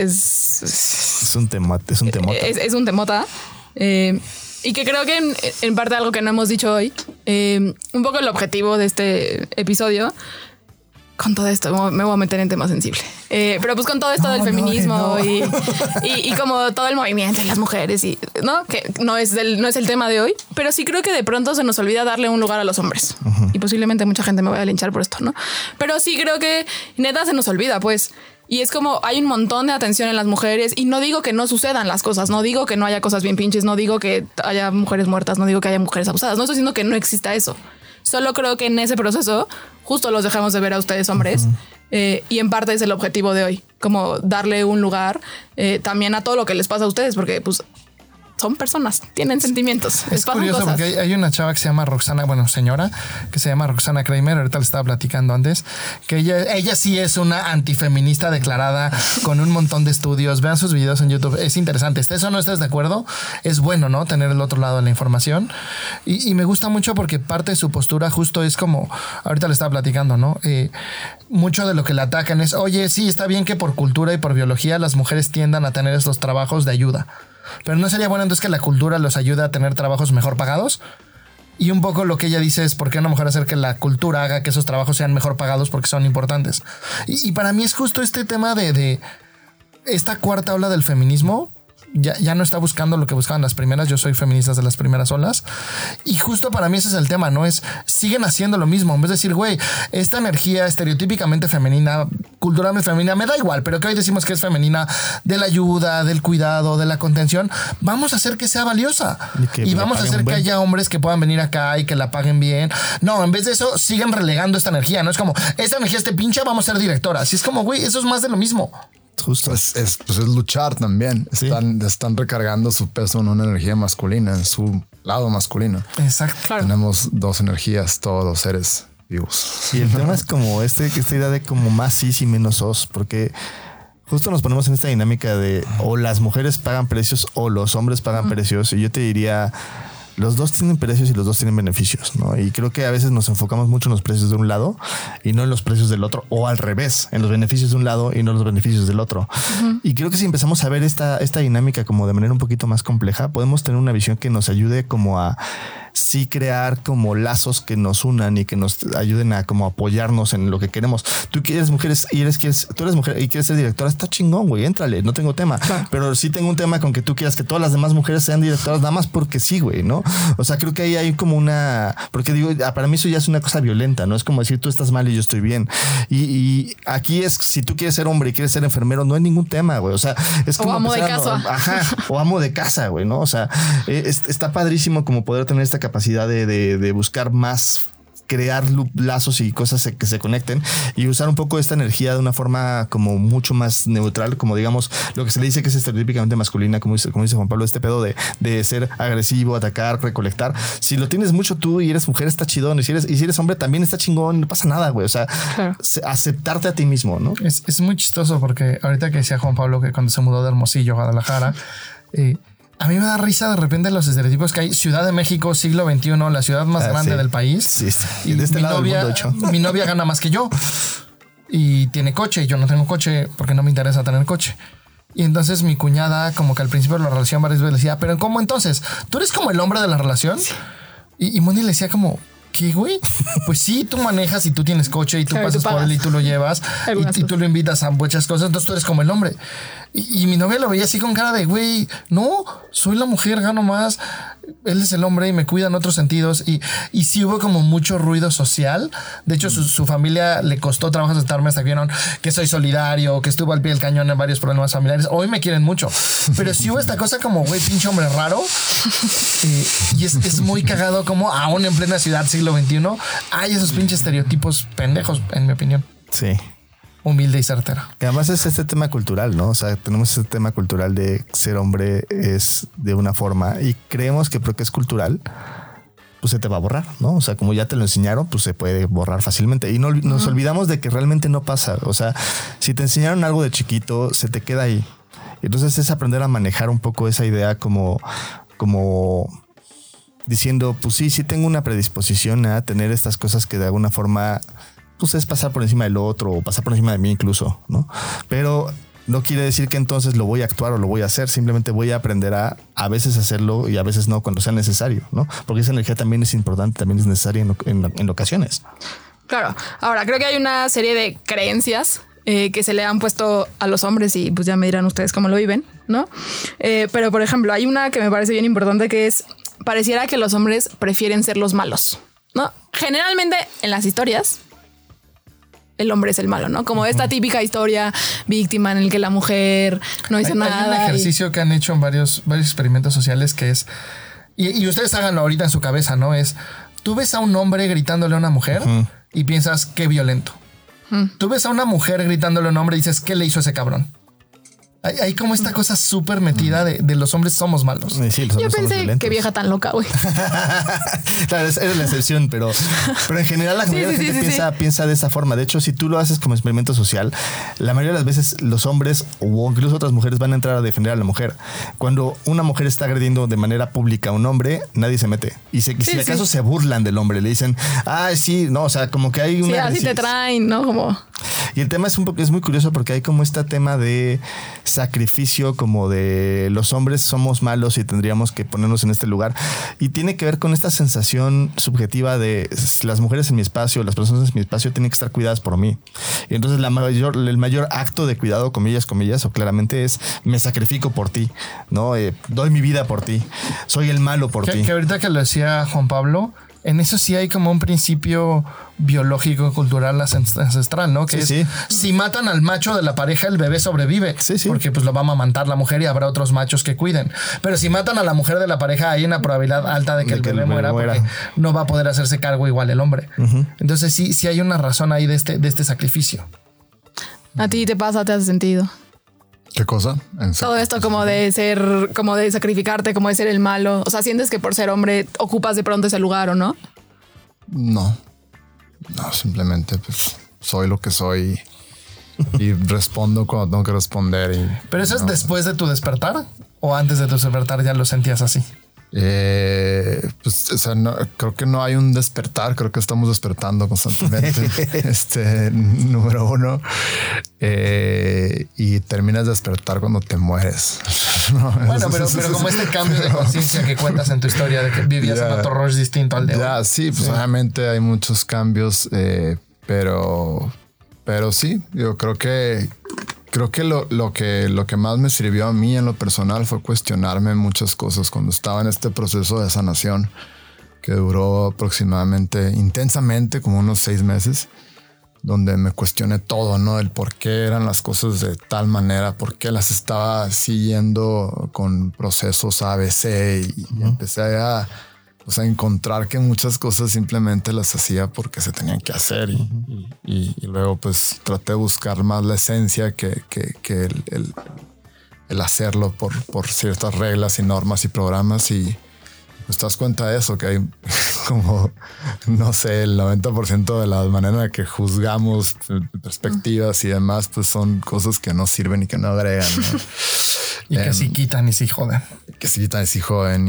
un tema. Es un temota. Y que creo que en parte algo que no hemos dicho hoy, un poco el objetivo de este episodio, con todo esto, me voy a meter en temas sensibles. Pero pues con todo esto del feminismo. Y como todo el movimiento y las mujeres y no, que no es el tema de hoy, pero sí creo que de pronto se nos olvida darle un lugar a los hombres. Uh-huh. Y posiblemente mucha gente me vaya a linchar por esto, ¿no? Pero sí creo que neta se nos olvida, pues. Y es como hay un montón de atención en las mujeres y no digo que no sucedan las cosas, no digo que no haya cosas bien pinches, no digo que haya mujeres muertas, no digo que haya mujeres abusadas, no estoy diciendo que no exista eso. Solo creo que en ese proceso justo los dejamos de ver a ustedes hombres. Uh-huh. Y en parte es el objetivo de hoy, como darle un lugar también a todo lo que les pasa a ustedes, porque pues son personas, tienen sentimientos. Es curioso cosas. Porque hay una chava que se llama Roxana, bueno, señora, que se llama Roxana Kramer, ahorita le estaba platicando antes, que ella sí es una antifeminista declarada con un montón de estudios. Vean sus videos en YouTube, es interesante. ¿Estés o no estés de acuerdo? Es bueno, ¿no? Tener el otro lado de la información. Y me gusta mucho porque parte de su postura justo es como, ahorita le estaba platicando, ¿no? Mucho de lo que le atacan es, oye, sí, está bien que por cultura y por biología las mujeres tiendan a tener estos trabajos de ayuda. Pero ¿no sería bueno entonces que la cultura los ayude a tener trabajos mejor pagados? Y un poco lo que ella dice es ¿por qué no mejor hacer que la cultura haga que esos trabajos sean mejor pagados porque son importantes? Y para mí es justo este tema de esta cuarta ola del feminismo. Ya no está buscando lo que buscaban las primeras. Yo soy feminista de las primeras olas. Y justo para mí ese es el tema, ¿no? Es siguen haciendo lo mismo. En vez de decir, güey, esta energía estereotípicamente femenina, culturalmente femenina, me da igual, pero que hoy decimos que es femenina de la ayuda, del cuidado, de la contención, vamos a hacer que sea valiosa. Y vamos a hacer que haya hombres que puedan venir acá y que la paguen bien. No, en vez de eso, siguen relegando esta energía, ¿no? Es como, esta energía pincha, vamos a ser directora. Así es como, güey, eso es más de lo mismo. Justo. Pues es luchar también. Sí. Están recargando su peso en una energía masculina, en su lado masculino. Exacto. Claro. Tenemos dos energías, todos los seres vivos. Y el tema es como esta idea de como más sí, menos os, porque justo nos ponemos en esta dinámica de o las mujeres pagan precios o los hombres pagan precios, y yo te diría, los dos tienen precios y los dos tienen beneficios, ¿no? Y creo que a veces nos enfocamos mucho en los precios de un lado y no en los precios del otro, o al revés, en los beneficios de un lado y no en los beneficios del otro. Uh-huh. Y creo que si empezamos a ver esta dinámica como de manera un poquito más compleja, podemos tener una visión que nos ayude como a sí crear como lazos que nos unan y que nos ayuden a como apoyarnos en lo que queremos. Tú quieres mujeres y tú eres mujer y quieres ser directora, está chingón, güey, éntrale, no tengo tema. Claro. Pero sí tengo un tema con que tú quieras que todas las demás mujeres sean directoras nada más porque sí, güey, ¿no? O sea, creo que ahí hay como una... Porque digo, para mí eso ya es una cosa violenta, ¿no? Es como decir, tú estás mal y yo estoy bien. Y aquí es, si tú quieres ser hombre y quieres ser enfermero, no hay ningún tema, güey. O sea, es como... O amo de casa. O amo de casa, güey, ¿no? O sea, está padrísimo como poder tener esta capacidad de buscar más... crear lazos y cosas que se conecten y usar un poco esta energía de una forma como mucho más neutral, como digamos lo que se le dice que es estereotípicamente masculina, como dice Juan Pablo, este pedo de ser agresivo, atacar, recolectar. Si lo tienes mucho tú y eres mujer, está chidón, y si eres hombre también está chingón, no pasa nada, güey. O sea, claro, aceptarte a ti mismo, ¿no? Es muy chistoso porque ahorita que decía Juan Pablo que cuando se mudó de Hermosillo a Guadalajara, a mí me da risa de repente los estereotipos que hay. Ciudad de México, siglo XXI, la ciudad más grande del país. Sí, y de este lado del mundo, mi novia gana más que yo y tiene coche. Yo no tengo coche porque no me interesa tener coche. Y entonces mi cuñada, como que al principio de la relación varias veces decía, pero ¿cómo entonces? ¿Tú eres como el hombre de la relación? Sí. Y Moni le decía como... ¿Qué, güey? Pues sí, tú manejas y tú tienes coche y tú pasas por él y tú lo llevas y tú lo invitas a muchas cosas, entonces tú eres como el hombre. Y mi novia lo veía así con cara de, güey, no, soy la mujer, gano más, él es el hombre y me cuida en otros sentidos. Y sí hubo como mucho ruido social. De hecho, su familia le costó trabajo aceptarme hasta que vieron que soy solidario, que estuvo al pie del cañón en varios problemas familiares. Hoy me quieren mucho. Pero sí hubo esta cosa como, güey, pinche hombre raro. Y es muy cagado como aún en plena ciudad siglo XXI hay esos pinches estereotipos pendejos, en mi opinión. Sí. Humilde y certera. Que además es este tema cultural, ¿no? O sea, tenemos este tema cultural de ser hombre es de una forma y creemos que porque es cultural, pues se te va a borrar, ¿no? O sea, como ya te lo enseñaron, pues se puede borrar fácilmente. Y no, nos olvidamos de que realmente no pasa. O sea, si te enseñaron algo de chiquito, se te queda ahí. Entonces es aprender a manejar un poco esa idea como diciendo, pues sí tengo una predisposición a tener estas cosas que de alguna forma... pues es pasar por encima del otro o pasar por encima de mí incluso, ¿no? Pero no quiere decir que entonces lo voy a actuar o lo voy a hacer, simplemente voy a aprender a veces hacerlo y a veces no cuando sea necesario, ¿no? Porque esa energía también es importante, también es necesaria en ocasiones. Claro. Ahora, creo que hay una serie de creencias que se le han puesto a los hombres y pues ya me dirán ustedes cómo lo viven, ¿no? Pero, por ejemplo, hay una que me parece bien importante que es, pareciera que los hombres prefieren ser los malos, ¿no? Generalmente en las historias... el hombre es el malo, ¿no? Como esta típica historia víctima en el que la mujer no hizo nada. Hay un ejercicio que han hecho en varios experimentos sociales que es... Y ustedes háganlo ahorita en su cabeza, ¿no? Es, tú ves a un hombre gritándole a una mujer y piensas, qué violento. Tú ves a una mujer gritándole a un hombre y dices, ¿qué le hizo ese cabrón? Hay como esta cosa súper metida de los hombres somos malos. Sí, los hombres. Yo pensé que vieja tan loca, güey. Claro, es la excepción, pero en general la mayoría de la gente piensa de esa forma. De hecho, si tú lo haces como experimento social, la mayoría de las veces los hombres o incluso otras mujeres van a entrar a defender a la mujer. Cuando una mujer está agrediendo de manera pública a un hombre, nadie se mete. Y si acaso se burlan del hombre, le dicen, sí, no, o sea, como que hay una... Sí, así te traen, ¿no? Como... Y el tema es muy curioso porque hay como este tema de sacrificio, como de los hombres somos malos y tendríamos que ponernos en este lugar. Y tiene que ver con esta sensación subjetiva de las mujeres en mi espacio, las personas en mi espacio tienen que estar cuidadas por mí. Y entonces el mayor acto de cuidado, comillas, o claramente es me sacrifico por ti, ¿no? Doy mi vida por ti, soy el malo por ti. Que ahorita que lo decía Juan Pablo... En eso sí hay como un principio biológico, cultural, ancestral, ¿no? Que sí, es, si matan al macho de la pareja, el bebé sobrevive. Sí. Porque pues lo va a amamantar la mujer y habrá otros machos que cuiden. Pero si matan a la mujer de la pareja, hay una probabilidad alta de que el bebé muera porque no va a poder hacerse cargo igual el hombre. Uh-huh. Entonces sí hay una razón ahí de este sacrificio. ¿A ti te pasa? ¿Te has sentido? ¿Qué cosa? Todo esto como de ser, como de sacrificarte, como de ser el malo. O sea, ¿sientes que por ser hombre ocupas de pronto ese lugar o no? No, simplemente pues, soy lo que soy y respondo cuando tengo que responder. ¿Pero eso es después de tu despertar o antes de tu despertar ya lo sentías así? Pues, o sea, no, creo que no hay un despertar, creo que estamos despertando constantemente. Número uno. Y terminas de despertar cuando te mueres. No, bueno, pero como este cambio de conciencia que cuentas en tu historia de que vivías en otro rush distinto al de hoy. Ya, sí, pues obviamente hay muchos cambios, pero sí, yo creo que lo que más me sirvió a mí en lo personal fue cuestionarme muchas cosas cuando estaba en este proceso de sanación que duró aproximadamente intensamente como unos 6 meses, donde me cuestioné todo, ¿no? El por qué eran las cosas de tal manera, por qué las estaba siguiendo con procesos ABC y empecé a... O sea, encontrar que muchas cosas simplemente las hacía porque se tenían que hacer y luego pues traté de buscar más la esencia que el hacerlo por ciertas reglas y normas y programas y pues te das cuenta de eso, que hay como, no sé, el 90% de la manera en que juzgamos perspectivas y demás, pues son cosas que no sirven y que no agregan, ¿no? Y que sí quitan y sí joden. Que sí quitan y sí joden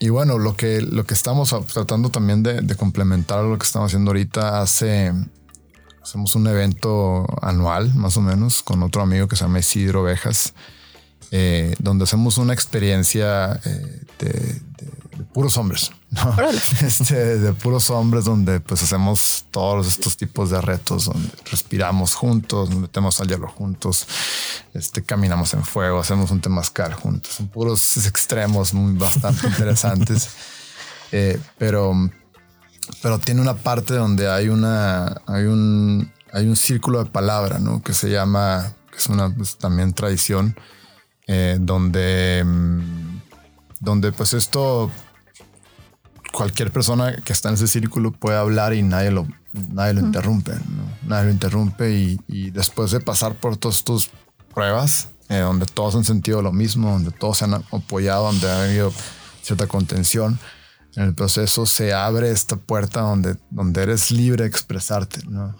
y bueno, lo que estamos tratando también de complementar lo que estamos haciendo ahorita, hacemos un evento anual, más o menos, con otro amigo que se llama Isidro Ovejas, donde hacemos una experiencia de puros hombres, ¿no? De puros hombres, donde pues hacemos todos estos tipos de retos, donde respiramos juntos, nos metemos al hielo juntos, caminamos en fuego, hacemos un temazcal juntos. Son puros extremos muy bastante interesantes, pero tiene una parte donde hay un círculo de palabra, ¿no? Que se llama, que es una pues, también tradición, donde pues esto cualquier persona que está en ese círculo puede hablar y nadie lo interrumpe, ¿no? Nadie lo interrumpe y después de pasar por todas estas pruebas, donde todos han sentido lo mismo, donde todos se han apoyado, donde ha habido cierta contención, en el proceso se abre esta puerta donde eres libre de expresarte, ¿no?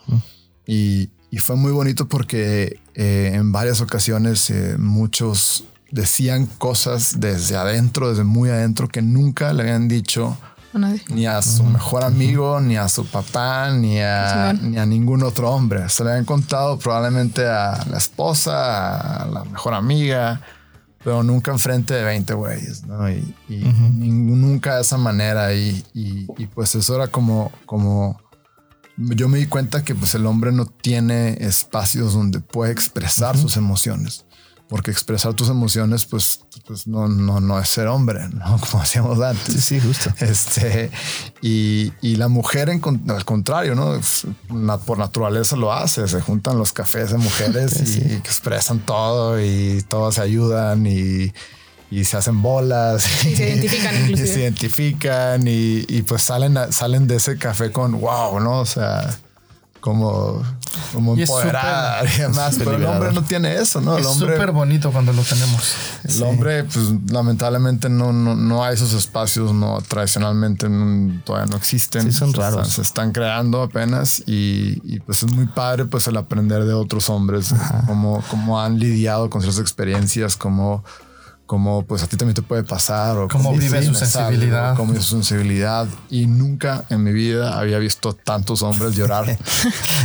Y fue muy bonito porque en varias ocasiones muchos decían cosas desde adentro, desde muy adentro, que nunca le habían dicho a nadie. Ni a su mejor amigo, ni a su papá, ni a ningún otro hombre. Se le habían contado probablemente a la esposa, a la mejor amiga, pero nunca enfrente de 20 güeyes, ¿no? Nunca de esa manera. Y pues eso era como yo me di cuenta que pues el hombre no tiene espacios donde puede expresar sus emociones, porque expresar tus emociones pues no es ser hombre, ¿no? Como hacíamos antes. Sí, justo. Y la mujer al contrario, ¿no? Por naturaleza lo hace, se juntan los cafés de mujeres y expresan todo y todas se ayudan y se hacen bolas. Y se identifican inclusive. Y pues salen de ese café con wow, ¿no? O sea, como empoderar y demás. Pero el hombre no tiene eso, ¿no? Es súper bonito cuando lo tenemos. El hombre, pues lamentablemente no hay esos espacios, no, tradicionalmente todavía no existen. Sí, son raros. O sea, se están creando apenas y pues es muy padre pues el aprender de otros hombres, cómo han lidiado con ciertas experiencias, como pues a ti también te puede pasar o cómo vive su sensibilidad, ¿no? Cómo vive su sensibilidad y nunca en mi vida había visto tantos hombres llorar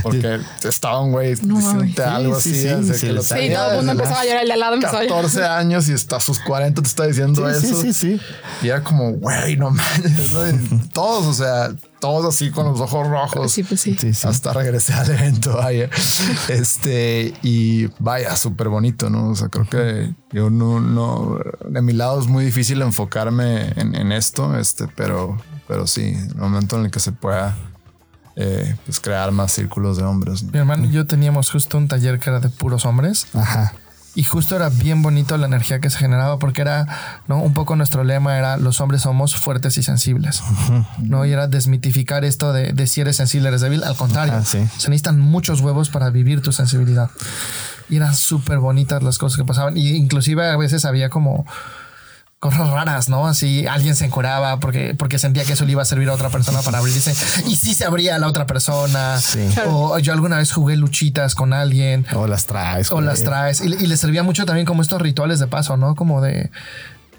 porque estaba un güey diciéndote algo así desde que lo tenía. Sí, todo el mundo empezaba a llorar, el de al lado empezó a llorar. 14 años y hasta sus 40 te está diciendo eso. Sí. Y era como güey, no mames, ¿no? Todos, o sea, todos así con los ojos rojos. Sí. Hasta regresé al evento, vaya. Y vaya, súper bonito, ¿no? O sea, creo que yo no, de mi lado es muy difícil enfocarme en esto, pero sí, en el momento en el que se pueda pues crear más círculos de hombres, ¿no? Mi hermano y yo teníamos justo un taller que era de puros hombres. Ajá. Y justo era bien bonito la energía que se generaba porque era, ¿no? Un poco nuestro lema era los hombres somos fuertes y sensibles, ¿no? Y era desmitificar esto de si eres sensible, eres débil. Al contrario, se necesitan muchos huevos para vivir tu sensibilidad. Y eran súper bonitas las cosas que pasaban. Y inclusive a veces había como cosas raras, ¿no? Así alguien se encueraba porque sentía que eso le iba a servir a otra persona para abrirse y sí se abría a la otra persona. Sí. O yo alguna vez jugué luchitas con alguien. O las traes. Y le servía mucho también como estos rituales de paso, ¿no? Como de...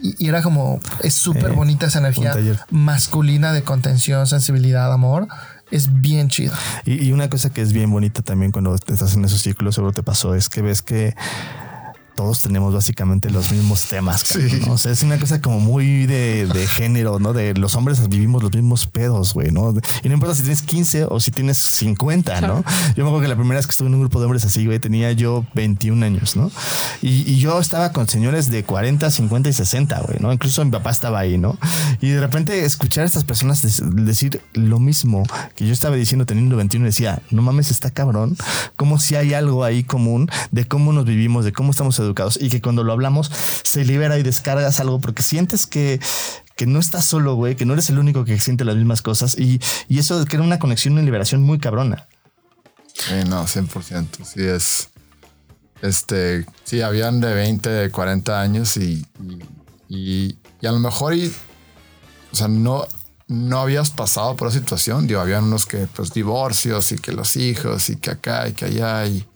Y era como... Es súper bonita esa energía masculina de contención, sensibilidad, amor. Es bien chido. Y una cosa que es bien bonita también cuando estás en esos círculos, seguro te pasó, es que ves que... todos tenemos básicamente los mismos temas. Sí. ¿No? O sea, es una cosa como muy de género, ¿no? De los hombres vivimos los mismos pedos, güey, ¿no? Y no importa si tienes 15 o si tienes 50, ¿no? Yo me acuerdo que la primera vez que estuve en un grupo de hombres así, güey, tenía yo 21 años, ¿no? Y yo estaba con señores de 40, 50 y 60, güey, ¿no? Incluso mi papá estaba ahí, ¿no? Y de repente escuchar a estas personas decir lo mismo que yo estaba diciendo teniendo 21, decía, no mames, está cabrón. Como si hay algo ahí común de cómo nos vivimos, de cómo estamos educados, y que cuando lo hablamos se libera y descargas algo porque sientes que no estás solo, güey, que no eres el único que siente las mismas cosas, y eso crea una conexión, una liberación muy cabrona. No, 100%. Sí, es sí, habían de 20, de 40 años y a lo mejor o sea, no habías pasado por la situación. Digo, habían unos que pues divorcios y que los hijos y que acá y que allá y...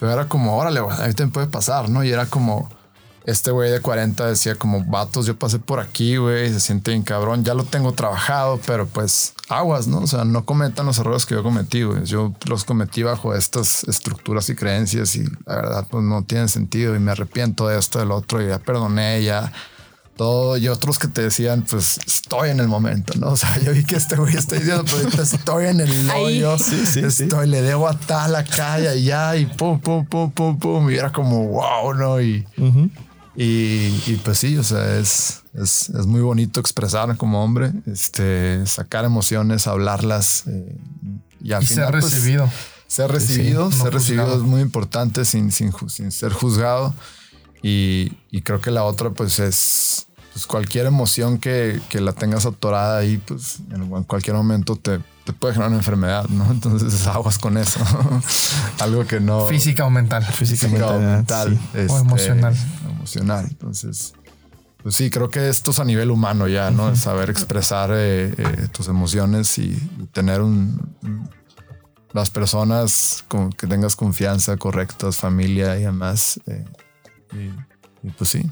Pero era como, órale, a mí también puede pasar, ¿no? Y era como, este güey de 40 decía como, vatos, yo pasé por aquí, güey, se siente bien cabrón, ya lo tengo trabajado, pero pues aguas, ¿no? O sea, no cometan los errores que yo cometí, güey. Yo los cometí bajo estas estructuras y creencias y la verdad pues no tienen sentido y me arrepiento de esto, del otro, y ya perdoné, ya... todo. Y otros que te decían, pues estoy en el momento, ¿no? O sea, yo vi que este güey está diciendo, pues estoy en el hoyo, sí, le debo a tal acá y allá, y pum. Y era como wow, ¿no? Y pues sí, o sea, es muy bonito expresar como hombre, sacar emociones, hablarlas y al final, ser recibido. Pues, ser recibido es muy importante sin ser juzgado. Y creo que la otra pues es pues cualquier emoción que la tengas atorada ahí, pues en cualquier momento te puede generar una enfermedad, ¿no? Entonces aguas con eso. Algo que no... Física o mental. Física o mental. Sí. O emocional. Emocional. Entonces, pues sí, creo que esto es a nivel humano ya, ¿no? Uh-huh. Saber expresar tus emociones y tener las personas con que tengas confianza, correctas, familia y demás... Y pues sí.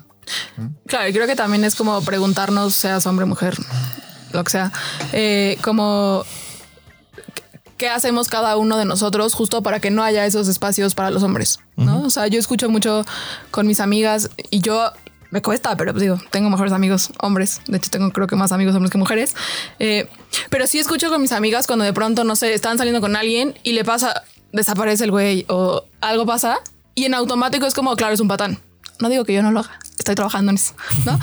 Claro, y creo que también es como preguntarnos, seas hombre, mujer, lo que sea, como qué hacemos cada uno de nosotros justo para que no haya esos espacios para los hombres, ¿no? Uh-huh. O sea, yo escucho mucho con mis amigas y yo... Me cuesta, pero pues, digo, tengo mejores amigos hombres. De hecho, tengo creo que más amigos hombres que mujeres. Pero sí escucho con mis amigas cuando de pronto, no sé, están saliendo con alguien y le pasa, desaparece el güey o algo pasa y en automático es como, claro, es un patán. No digo que yo no lo haga, estoy trabajando en eso, ¿no?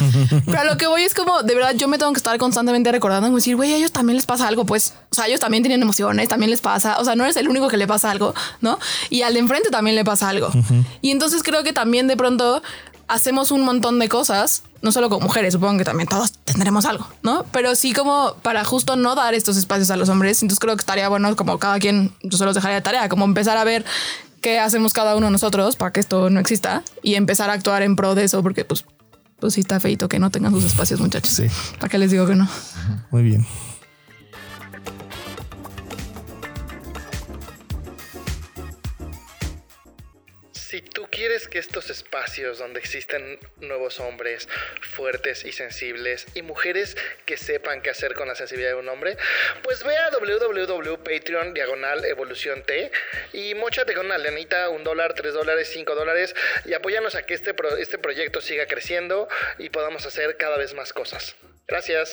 Pero a lo que voy es como, de verdad, yo me tengo que estar constantemente recordando y decir, güey, a ellos también les pasa algo, pues. O sea, ellos también tienen emociones, también les pasa. O sea, no eres el único que le pasa algo, ¿no? Y al de enfrente también le pasa algo. Uh-huh. Y entonces creo que también de pronto hacemos un montón de cosas, no solo con mujeres, supongo que también todos tendremos algo, ¿no? Pero sí como para justo no dar estos espacios a los hombres. Entonces creo que estaría bueno, como cada quien, yo se los dejaría de tarea, como empezar a ver... qué hacemos cada uno de nosotros para que esto no exista y empezar a actuar en pro de eso, porque pues sí está feito que no tengan sus espacios, muchachos. Sí. ¿Para qué les digo que no? Muy bien. Si tú quieres que estos espacios donde existen nuevos hombres fuertes y sensibles y mujeres que sepan qué hacer con la sensibilidad de un hombre, pues ve a www.patreon.com/evolucionT y móchate con una lenita, $1, $3, $5 y apóyanos a que este proyecto siga creciendo y podamos hacer cada vez más cosas. Gracias.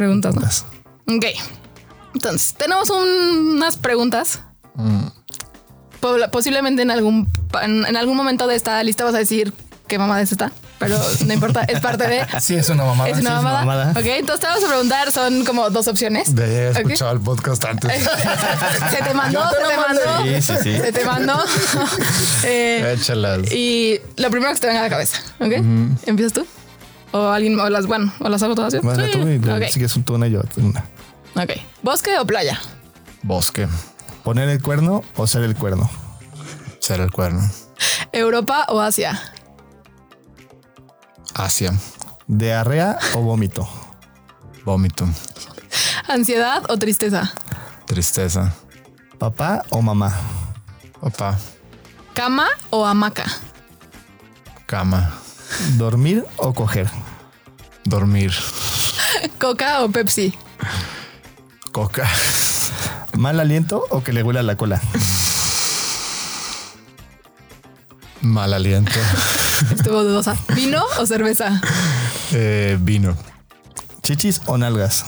Preguntas. Ok. Entonces, tenemos unas preguntas. Posiblemente en algún momento de esta lista vas a decir qué mamada es esta, pero no importa, es parte de... Sí, es una mamada. Es una mamada. Ok, entonces te vamos a preguntar, son como dos opciones. De haber escuchado el podcast antes. Se te mandó. Sí. Se te mandó. Échalas. Y lo primero que te venga a la cabeza, ¿ok? Uh-huh. ¿Empiezas tú? ¿O las hago todas? Bueno, tú y yo. Okay. Bosque o playa. Bosque. ¿Poner el cuerno o ser el cuerno? Ser el cuerno. ¿Europa o Asia? Asia. ¿Diarrea o vómito? Vómito. ¿Ansiedad o tristeza? Tristeza. ¿Papá o mamá? Papá. ¿Cama o hamaca? Cama. ¿Dormir o coger? Dormir. ¿Coca o Pepsi? Coca. ¿Mal aliento o que le huela la cola? Mal aliento. Estuvo dudosa. ¿Vino o cerveza? Vino. ¿Chichis o nalgas?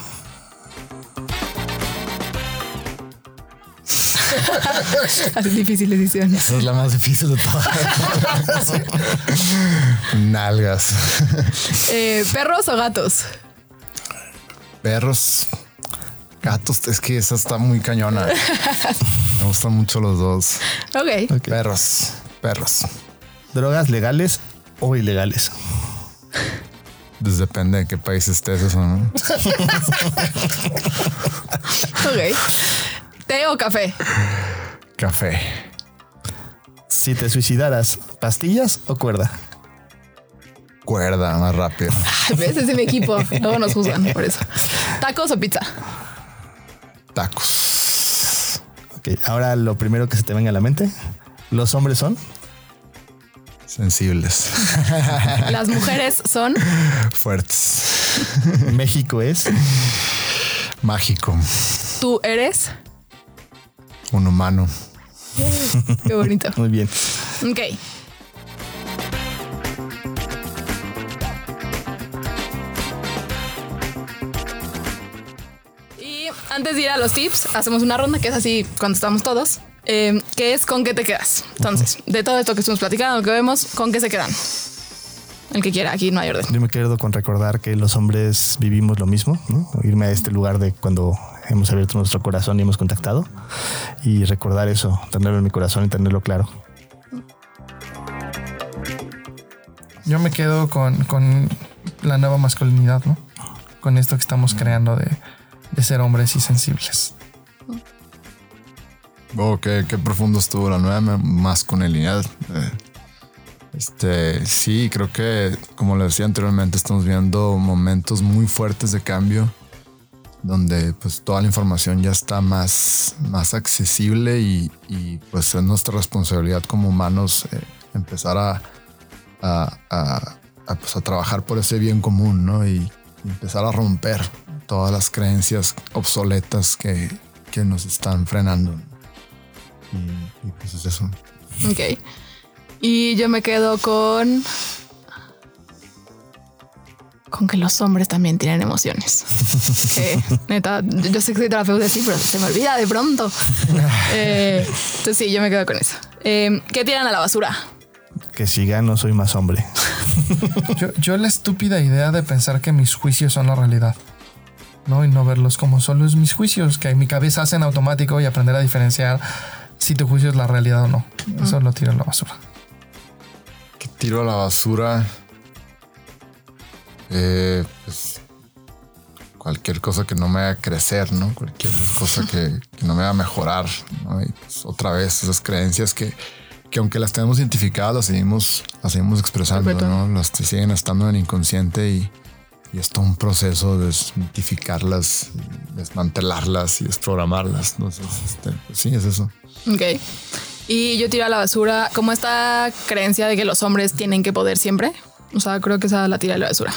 Haces difíciles decisiones. Esa es la más difícil de todas. Nalgas. ¿Perros o gatos? Perros. Gatos, es que esa está muy cañona. Me gustan mucho los dos. Ok. Perros. ¿Drogas legales o ilegales? Pues depende de qué país estés eso, ¿no? Ok. ¿Té o café? Café. Si te suicidaras, ¿pastillas o cuerda? Cuerda, más rápido. Ay, ves, es de mi equipo. Luego nos juzgan por eso. ¿Tacos o pizza? Tacos. Ok, ahora lo primero que se te venga a la mente. ¿Los hombres son? Sensibles. ¿Las mujeres son? Fuertes. ¿México es? Mágico. ¿Tú eres? Un humano. Qué bonito. Muy bien. Ok. Y antes de ir a los tips, hacemos una ronda que es así cuando estamos todos, que es ¿con qué te quedas? Entonces, de todo esto que estamos platicando, lo que vemos, ¿con qué se quedan? El que quiera, aquí no hay orden. Yo me quedo con recordar que los hombres vivimos lo mismo, ¿no? Irme a este lugar de cuando hemos abierto nuestro corazón y hemos contactado, y recordar eso, tenerlo en mi corazón y tenerlo claro. Yo me quedo con la nueva masculinidad, ¿no? Con esto que estamos creando de ser hombres y sensibles. Oh, qué profundo estuvo la nueva masculinidad. Sí, creo que, como les decía anteriormente, estamos viendo momentos muy fuertes de cambio donde pues toda la información ya está más accesible y pues es nuestra responsabilidad como humanos empezar a trabajar por ese bien común, ¿no? Y empezar a romper todas las creencias obsoletas que nos están frenando. Y pues es eso. Ok. Y yo me quedo con que los hombres también tienen emociones. Neta, yo sé que soy terapeuta, sí, pero se me olvida de pronto. Entonces sí, yo me quedo con eso. ¿Qué tiran a la basura? Que si gano soy más hombre. yo la estúpida idea de pensar que mis juicios son la realidad, ¿no? Y no verlos como solo es mis juicios, que en mi cabeza hacen automático, y aprender a diferenciar si tu juicio es la realidad o no. Eso lo tiro a la basura. ¿Qué tiro a la basura? Pues cualquier cosa que no me haga crecer, ¿no? Cualquier cosa que no me haga mejorar, ¿no? Y pues otra vez esas creencias que aunque las tenemos identificadas, las seguimos expresando, ¿no? Las siguen estando en el inconsciente y es todo un proceso de desmitificarlas, desmantelarlas y desprogramarlas. Entonces, pues sí, es eso. Ok. Y yo tiro a la basura como esta creencia de que los hombres tienen que poder siempre. O sea, creo que esa la tiro a la basura.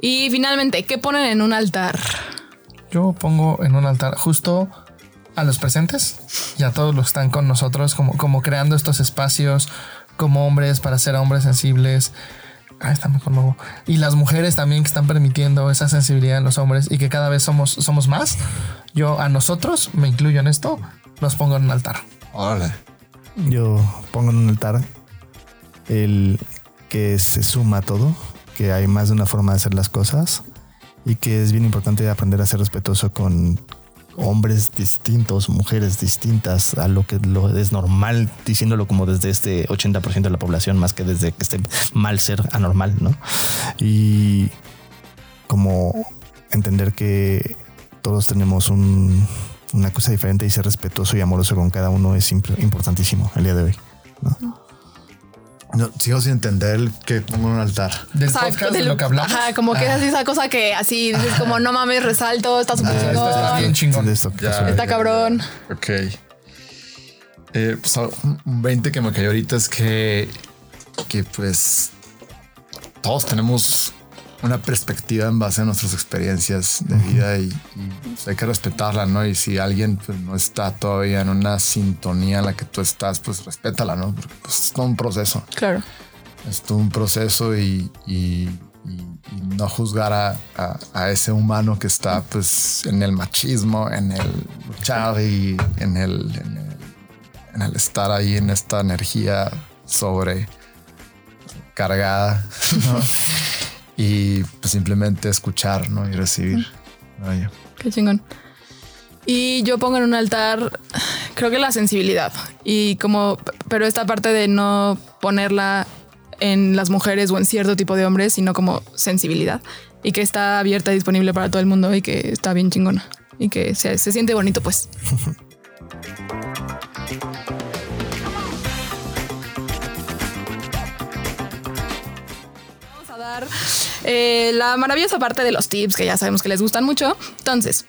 Y finalmente, ¿qué ponen en un altar? Yo pongo en un altar justo a los presentes y a todos los que están con nosotros, como creando estos espacios como hombres para ser hombres sensibles. Ah, está mejor luego. Y las mujeres también, que están permitiendo esa sensibilidad en los hombres y que cada vez somos más. Yo a nosotros, me incluyo en esto, los pongo en un altar. Órale. Yo pongo en un altar el que se suma todo, que hay más de una forma de hacer las cosas y que es bien importante aprender a ser respetuoso con hombres distintos, mujeres distintas a lo que lo es normal, diciéndolo como desde este 80% de la población, más que desde este mal ser anormal, ¿no? Y como entender que todos tenemos un una cosa diferente y ser respetuoso y amoroso con cada uno es importantísimo el día de hoy, ¿no? No, sigo sin entender que pongo un altar del podcast, de lo que hablamos. Ajá, como que es así esa cosa que así dices como no mames, resalto, está súper chingón. Está bien chingón. Está cabrón. Ok. Pues un 20 que me cayó ahorita es que pues todos tenemos una perspectiva en base a nuestras experiencias de vida y pues hay que respetarla, ¿no? Y si alguien pues, no está todavía en una sintonía en la que tú estás, pues respétala, ¿no? Porque pues, es todo un proceso. Claro. Es todo un proceso y no juzgar a ese humano que está pues en el machismo, en el luchar y en el estar ahí en esta energía sobrecargada, ¿no? Y pues simplemente escuchar, ¿no? Y recibir. Vaya. Qué chingón. Y yo pongo en un altar, creo que la sensibilidad. Y como, pero esta parte de no ponerla en las mujeres o en cierto tipo de hombres, sino como sensibilidad. Y que está abierta y disponible para todo el mundo y que está bien chingona. Y que se siente bonito, pues. Vamos a dar... la maravillosa parte de los tips que ya sabemos que les gustan mucho. Entonces,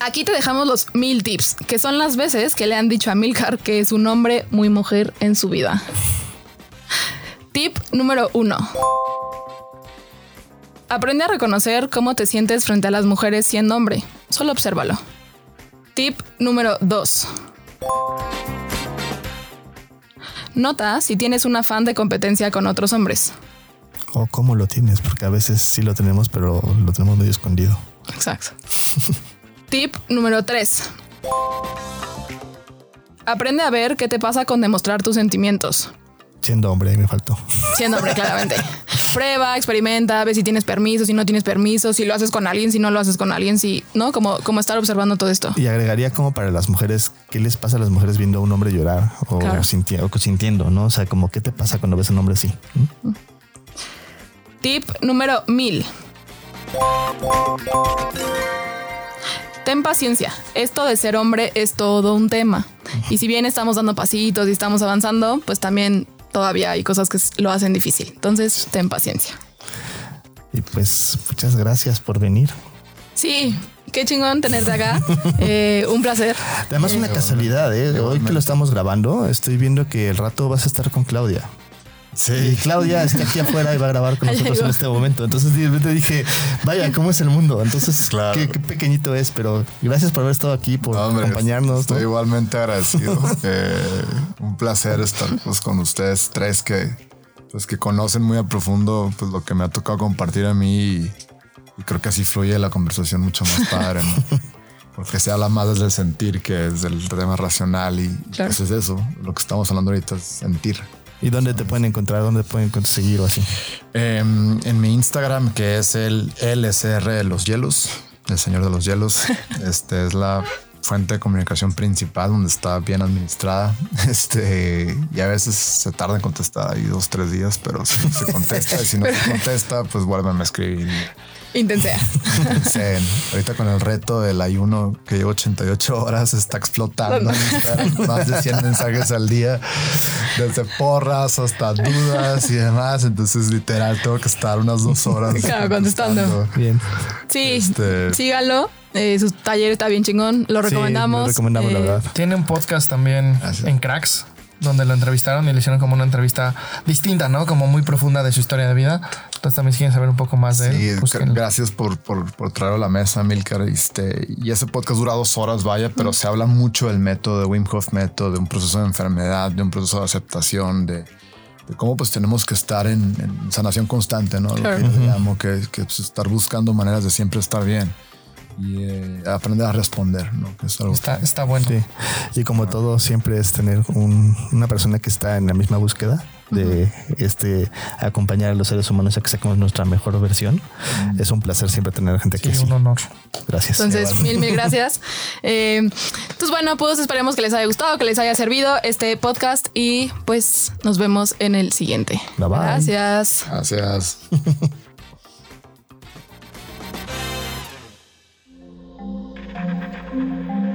aquí te dejamos los 1000 tips, que son las veces que le han dicho a Amilcar que es un hombre muy mujer en su vida. Tip número 1. Aprende a reconocer cómo te sientes frente a las mujeres siendo hombre. Solo obsérvalo. Tip número 2. Nota si tienes un afán de competencia con otros hombres. O cómo lo tienes, porque a veces sí lo tenemos, pero lo tenemos medio escondido. Exacto. Tip número 3. Aprende a ver qué te pasa con demostrar tus sentimientos. Siendo hombre, ahí me faltó. Siendo hombre, claramente. Prueba, experimenta, ve si tienes permiso, si no tienes permiso, si lo haces con alguien, si no lo haces con alguien, si no, como estar observando todo esto. Y agregaría como para las mujeres, ¿qué les pasa a las mujeres viendo a un hombre llorar o, claro, sintiendo, ¿no? O sea, como qué te pasa cuando ves a un hombre así. ¿Mm? Tip número 1000. Ten paciencia. Esto de ser hombre es todo un tema. Y si bien estamos dando pasitos y estamos avanzando, pues también todavía hay cosas que lo hacen difícil. Entonces, ten paciencia. Y pues, muchas gracias por venir. Sí, qué chingón tenerte acá. Un placer. Además, una casualidad, hoy que lo estamos grabando, estoy viendo que el rato vas a estar con Claudia. Sí. Y Claudia está aquí afuera y va a grabar con nosotros en este momento. Entonces de repente dije, vaya, ¿cómo es el mundo? Entonces, claro, qué pequeñito es, pero gracias por haber estado aquí, por acompañarnos. Estoy igualmente agradecido. Un placer estar pues, con ustedes tres que conocen muy a profundo pues, lo que me ha tocado compartir a mí y creo que así fluye la conversación mucho más padre, ¿no? Porque se habla más desde el sentir que es el tema racional y claro, pues es eso, lo que estamos hablando ahorita es sentir. ¿Y dónde te pueden encontrar? ¿Dónde pueden conseguir o así? En mi Instagram, que es el LSR de los hielos, el señor de los hielos. Este es la fuente de comunicación principal donde está bien administrada. Y a veces se tarda en contestar ahí 2-3 días, pero se contesta. Y si no se contesta, pues vuélveme a escribir. Intensea. Ahorita con el reto del ayuno que llevo 88 horas está explotando. Más de 100 mensajes al día, desde porras hasta dudas y demás. Entonces, literal, tengo que estar unas 2 horas. Claro, contestando. Bien. Sí, síganlo. Su taller está bien chingón. Lo recomendamos. Sí, lo recomendamos, la verdad. Tiene un podcast también en Cracks, donde lo entrevistaron y le hicieron como una entrevista distinta, ¿no? Como muy profunda de su historia de vida. Entonces también si quieren saber un poco más de él. Sí, gracias por traerlo a la mesa, Amilcar. Y ese podcast dura 2 horas, vaya, pero se habla mucho del método, de Wim Hof Method, de un proceso de enfermedad, de un proceso de aceptación, de cómo pues tenemos que estar en sanación constante, ¿no? Claro. Lo que yo llamo, que pues, estar buscando maneras de siempre estar bien. Y aprender a responder, ¿no? Que es algo está bueno. Sí. Y como todo, siempre es tener una persona que está en la misma búsqueda de acompañar a los seres humanos a que saquemos nuestra mejor versión. Es un placer siempre tener gente aquí. Sí, un honor. Gracias. Entonces, mil gracias. Entonces, bueno, pues esperemos que les haya gustado, que les haya servido este podcast y pues nos vemos en el siguiente. Bye, bye. Gracias. Gracias.